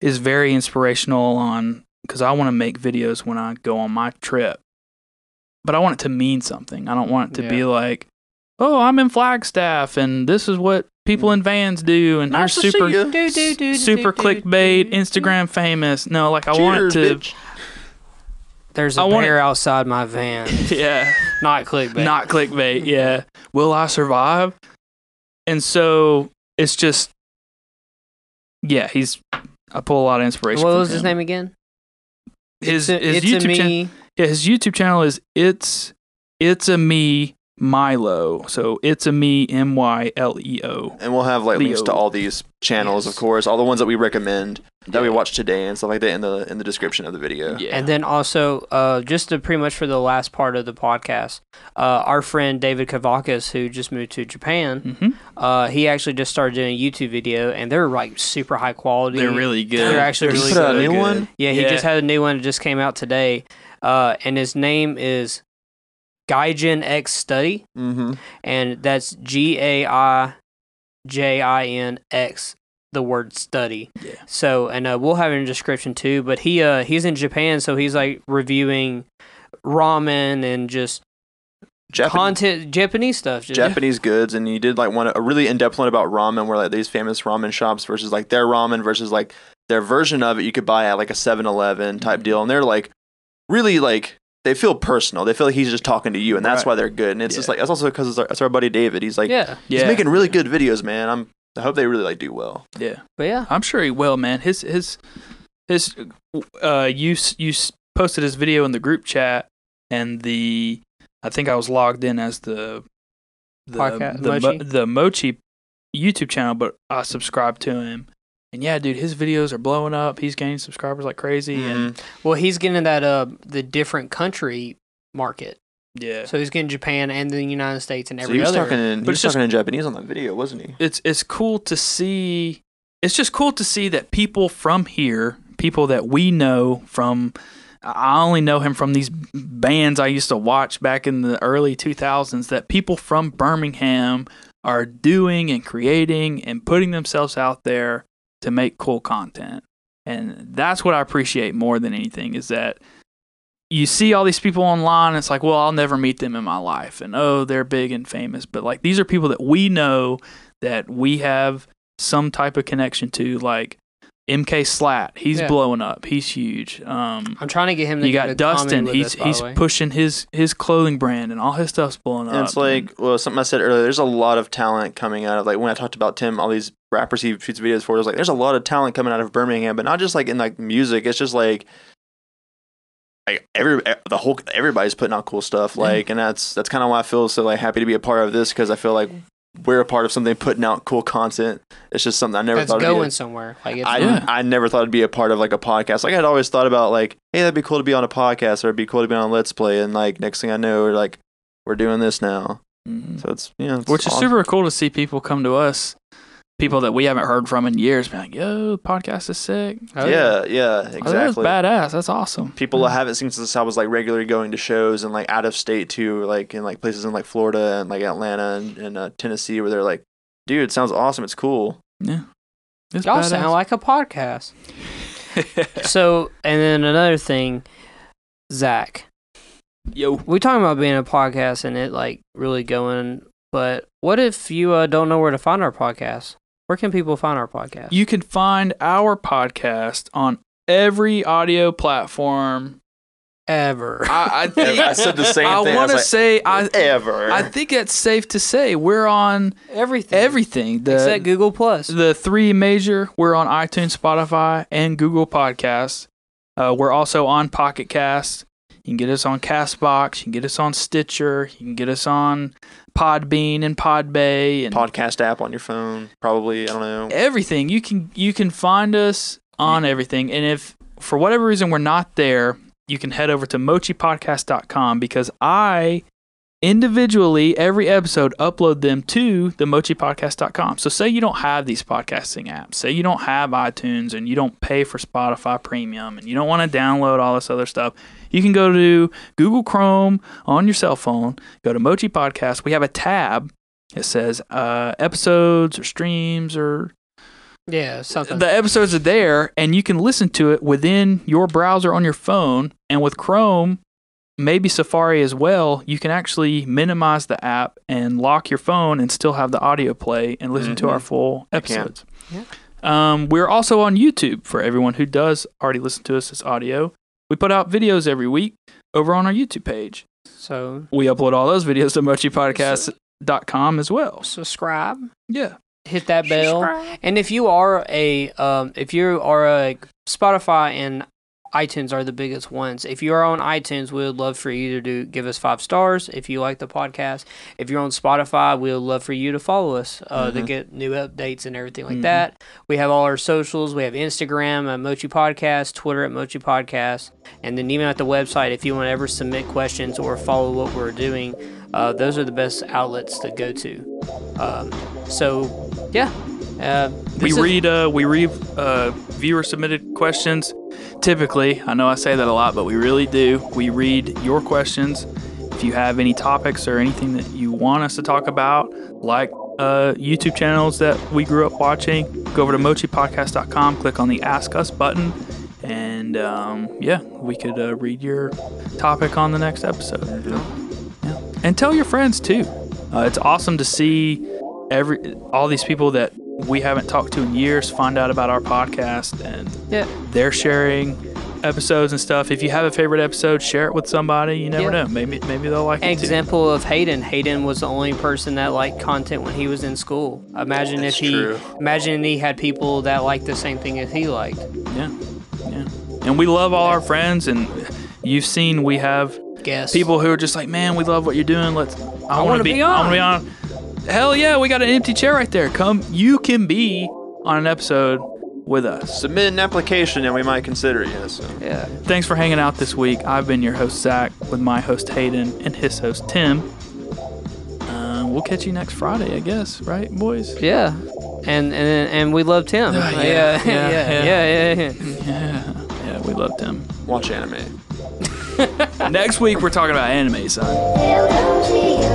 is very inspirational on, because I want to make videos when I go on my trip, but I want it to mean something. I don't want it to yeah. be like, oh, I'm in Flagstaff and this is what people in vans do. And nice they're super, do, do, do, do, super do, do, clickbait, do, Instagram famous. No, like I cheers, want it to... Bitch. There's a I bear to, outside my van. Yeah. Not clickbait. Not clickbait, yeah. Will I survive? And so it's just, yeah, he's, I pull a lot of inspiration. What was him. his name again? His, a, his YouTube channel. Yeah, his YouTube channel is It's It's a Me Milo. So It's a Me M Y L E O. And we'll have like Leo. links to all these channels, yes. of course, all the ones that we recommend. That we watched today and stuff like that in the in the description of the video. Yeah. And then also, uh, just to pretty much for the last part of the podcast, uh, our friend David Kavakis, who just moved to Japan, mm-hmm. uh, he actually just started doing a YouTube video, and they're like super high quality. They're really good. They're actually really good. Put out a new one? Yeah, he yeah. just had a new one that just came out today, uh, and his name is Gaijin X Study, mm-hmm. and that's G A I J I N X. The word study. Yeah. So, and uh, we'll have it in the description too, but he uh he's in Japan, so he's like reviewing ramen and just Japanese. content Japanese stuff. Just, Japanese yeah. goods, and he did like one a really in-depth one about ramen where like these famous ramen shops versus like their ramen versus like their version of it you could buy at like a seven eleven type deal, and they're like really like they feel personal. They feel like he's just talking to you, and that's right. why they're good. And it's yeah. just like that's also because it's, it's our buddy David. He's like yeah. he's yeah. making really good videos, man. I'm I hope they really like do well. Yeah, but yeah, I'm sure he will, man. His his his uh, you you posted his video in the group chat, and the I think I was logged in as the the Podcast, the, Mochi. Mo, the Mochi YouTube channel, but I subscribed to him. And yeah, dude, his videos are blowing up. He's gaining subscribers like crazy, mm-hmm. and well, he's getting that uh the different country market. Yeah. So he's getting Japan and the United States and every so he was other. Talking in, he but was just, talking in Japanese on that video, wasn't he? It's it's cool to see. It's just cool to see that people from here, people that we know from. I only know him from these bands I used to watch back in the early two thousands. That people from Birmingham are doing and creating and putting themselves out there to make cool content. And that's what I appreciate more than anything, is that you see all these people online and it's like, well, I'll never meet them in my life. And, oh, they're big and famous. But, like, these are people that we know that we have some type of connection to, like M K Slat. He's yeah. blowing up. He's huge. Um, I'm trying to get him to you got Dustin. He's us, he's pushing his, his clothing brand and all his stuff's blowing and up. It's like, and, well, something I said earlier, there's a lot of talent coming out of, like, when I talked about Tim, all these rappers he shoots videos for, it was like, there's a lot of talent coming out of Birmingham, but not just like in like music. It's just like, like every the whole everybody's putting out cool stuff. Like, mm. and that's that's kind of why I feel so like happy to be a part of this, because I feel like we're a part of something putting out cool content. It's just something I never that's thought it'd be. It's going somewhere. Like, it's I, yeah. I never thought it'd be a part of like a podcast. Like, I'd always thought about like, hey, that'd be cool to be on a podcast, or it'd be cool to be on Let's Play. And like, next thing I know, we're like, we're doing this now. Mm-hmm. So it's, you know, it's which awesome. Is super cool to see people come to us, people that we haven't heard from in years, being like, yo, podcast is sick. Oh, yeah, yeah, exactly. Oh, that was badass. That's awesome. People yeah. I haven't seen since I was like regularly going to shows and like out of state too, like in like places in like Florida and like Atlanta and, and uh, Tennessee, where they're like, dude, it sounds awesome. It's cool. Yeah. It's y'all badass. Sound like a podcast. So, and then another thing, Zach. Yo. We're talking about being a podcast and it like really going, but what if you uh, don't know where to find our podcast? Where can people find our podcast? You can find our podcast on every audio platform ever. I, I think I said the same I thing. Wanna I want to say I, ever. I think it's safe to say we're on everything. Everything the, except Google Plus. The three major. We're on iTunes, Spotify, and Google Podcasts. Uh, we're also on Pocket Cast. You can get us on Castbox. You can get us on Stitcher. You can get us on Podbean and Podbay and podcast app on your phone. Probably, I don't know. Everything you can you can find us on everything. And if for whatever reason we're not there, you can head over to mochi podcast dot com, because I individually every episode upload them to the mochi podcast dot com. So say you don't have these podcasting apps. Say you don't have iTunes and you don't pay for Spotify Premium and you don't want to download all this other stuff. You can go to Google Chrome on your cell phone, go to Mochi Podcast. We have a tab that says uh, episodes or streams or yeah, something. The episodes are there, and you can listen to it within your browser on your phone. And with Chrome, maybe Safari as well, you can actually minimize the app and lock your phone and still have the audio play and listen mm-hmm. to our full episodes. Yeah. Um, we're also on YouTube for everyone who does already listen to us as audio. We put out videos every week over on our YouTube page. So we upload all those videos to mochi podcast dot com as well. Subscribe. Yeah. Hit that bell. Subscribe. And if you are a um, if you are a Spotify and iTunes are the biggest ones. If you are on iTunes, we would love for you to do give us five stars if you like the podcast. If you're on Spotify, we would love for you to follow us uh, mm-hmm. to get new updates and everything like mm-hmm. that. We have all our socials. We have Instagram at Mochi Podcast, Twitter at Mochi Podcast, and then even at the website if you want to ever submit questions or follow what we're doing. Uh, those are the best outlets to go to. Um, so, yeah. Uh, we is- read uh, we read uh, viewer submitted questions. Typically, I know I say that a lot, but we really do. We read your questions. If you have any topics or anything that you want us to talk about, like uh, YouTube channels that we grew up watching, go over to mochi podcast dot com, click on the Ask Us button, and um, yeah, we could uh, read your topic on the next episode. Yeah. And tell your friends too. Uh, it's awesome to see every all these people that we haven't talked to in years find out about our podcast, and yeah. they're sharing episodes and stuff. If you have a favorite episode, share it with somebody. You never yeah. know, maybe maybe they'll like an it example too. Of Hayden Hayden was the only person that liked content when he was in school. Imagine That's if he true. Imagine if he had people that liked the same thing as he liked. Yeah, yeah. And we love all our friends, and you've seen we have Guess. people who are just like, man, we love what you're doing. Let's I, I want to be, be on I want to be on Hell yeah, we got an empty chair right there. Come, you can be on an episode with us. Submit an application and we might consider it, yes. So. Yeah. Thanks for hanging out this week. I've been your host, Zach, with my host, Hayden, and his host, Tim. Uh, we'll catch you next Friday, I guess, right, boys? Yeah. And and and we love Tim. Uh, yeah, yeah, yeah, yeah, yeah, yeah, yeah, yeah. Yeah, yeah, we love Tim. Watch anime. Next week, we're talking about anime, son.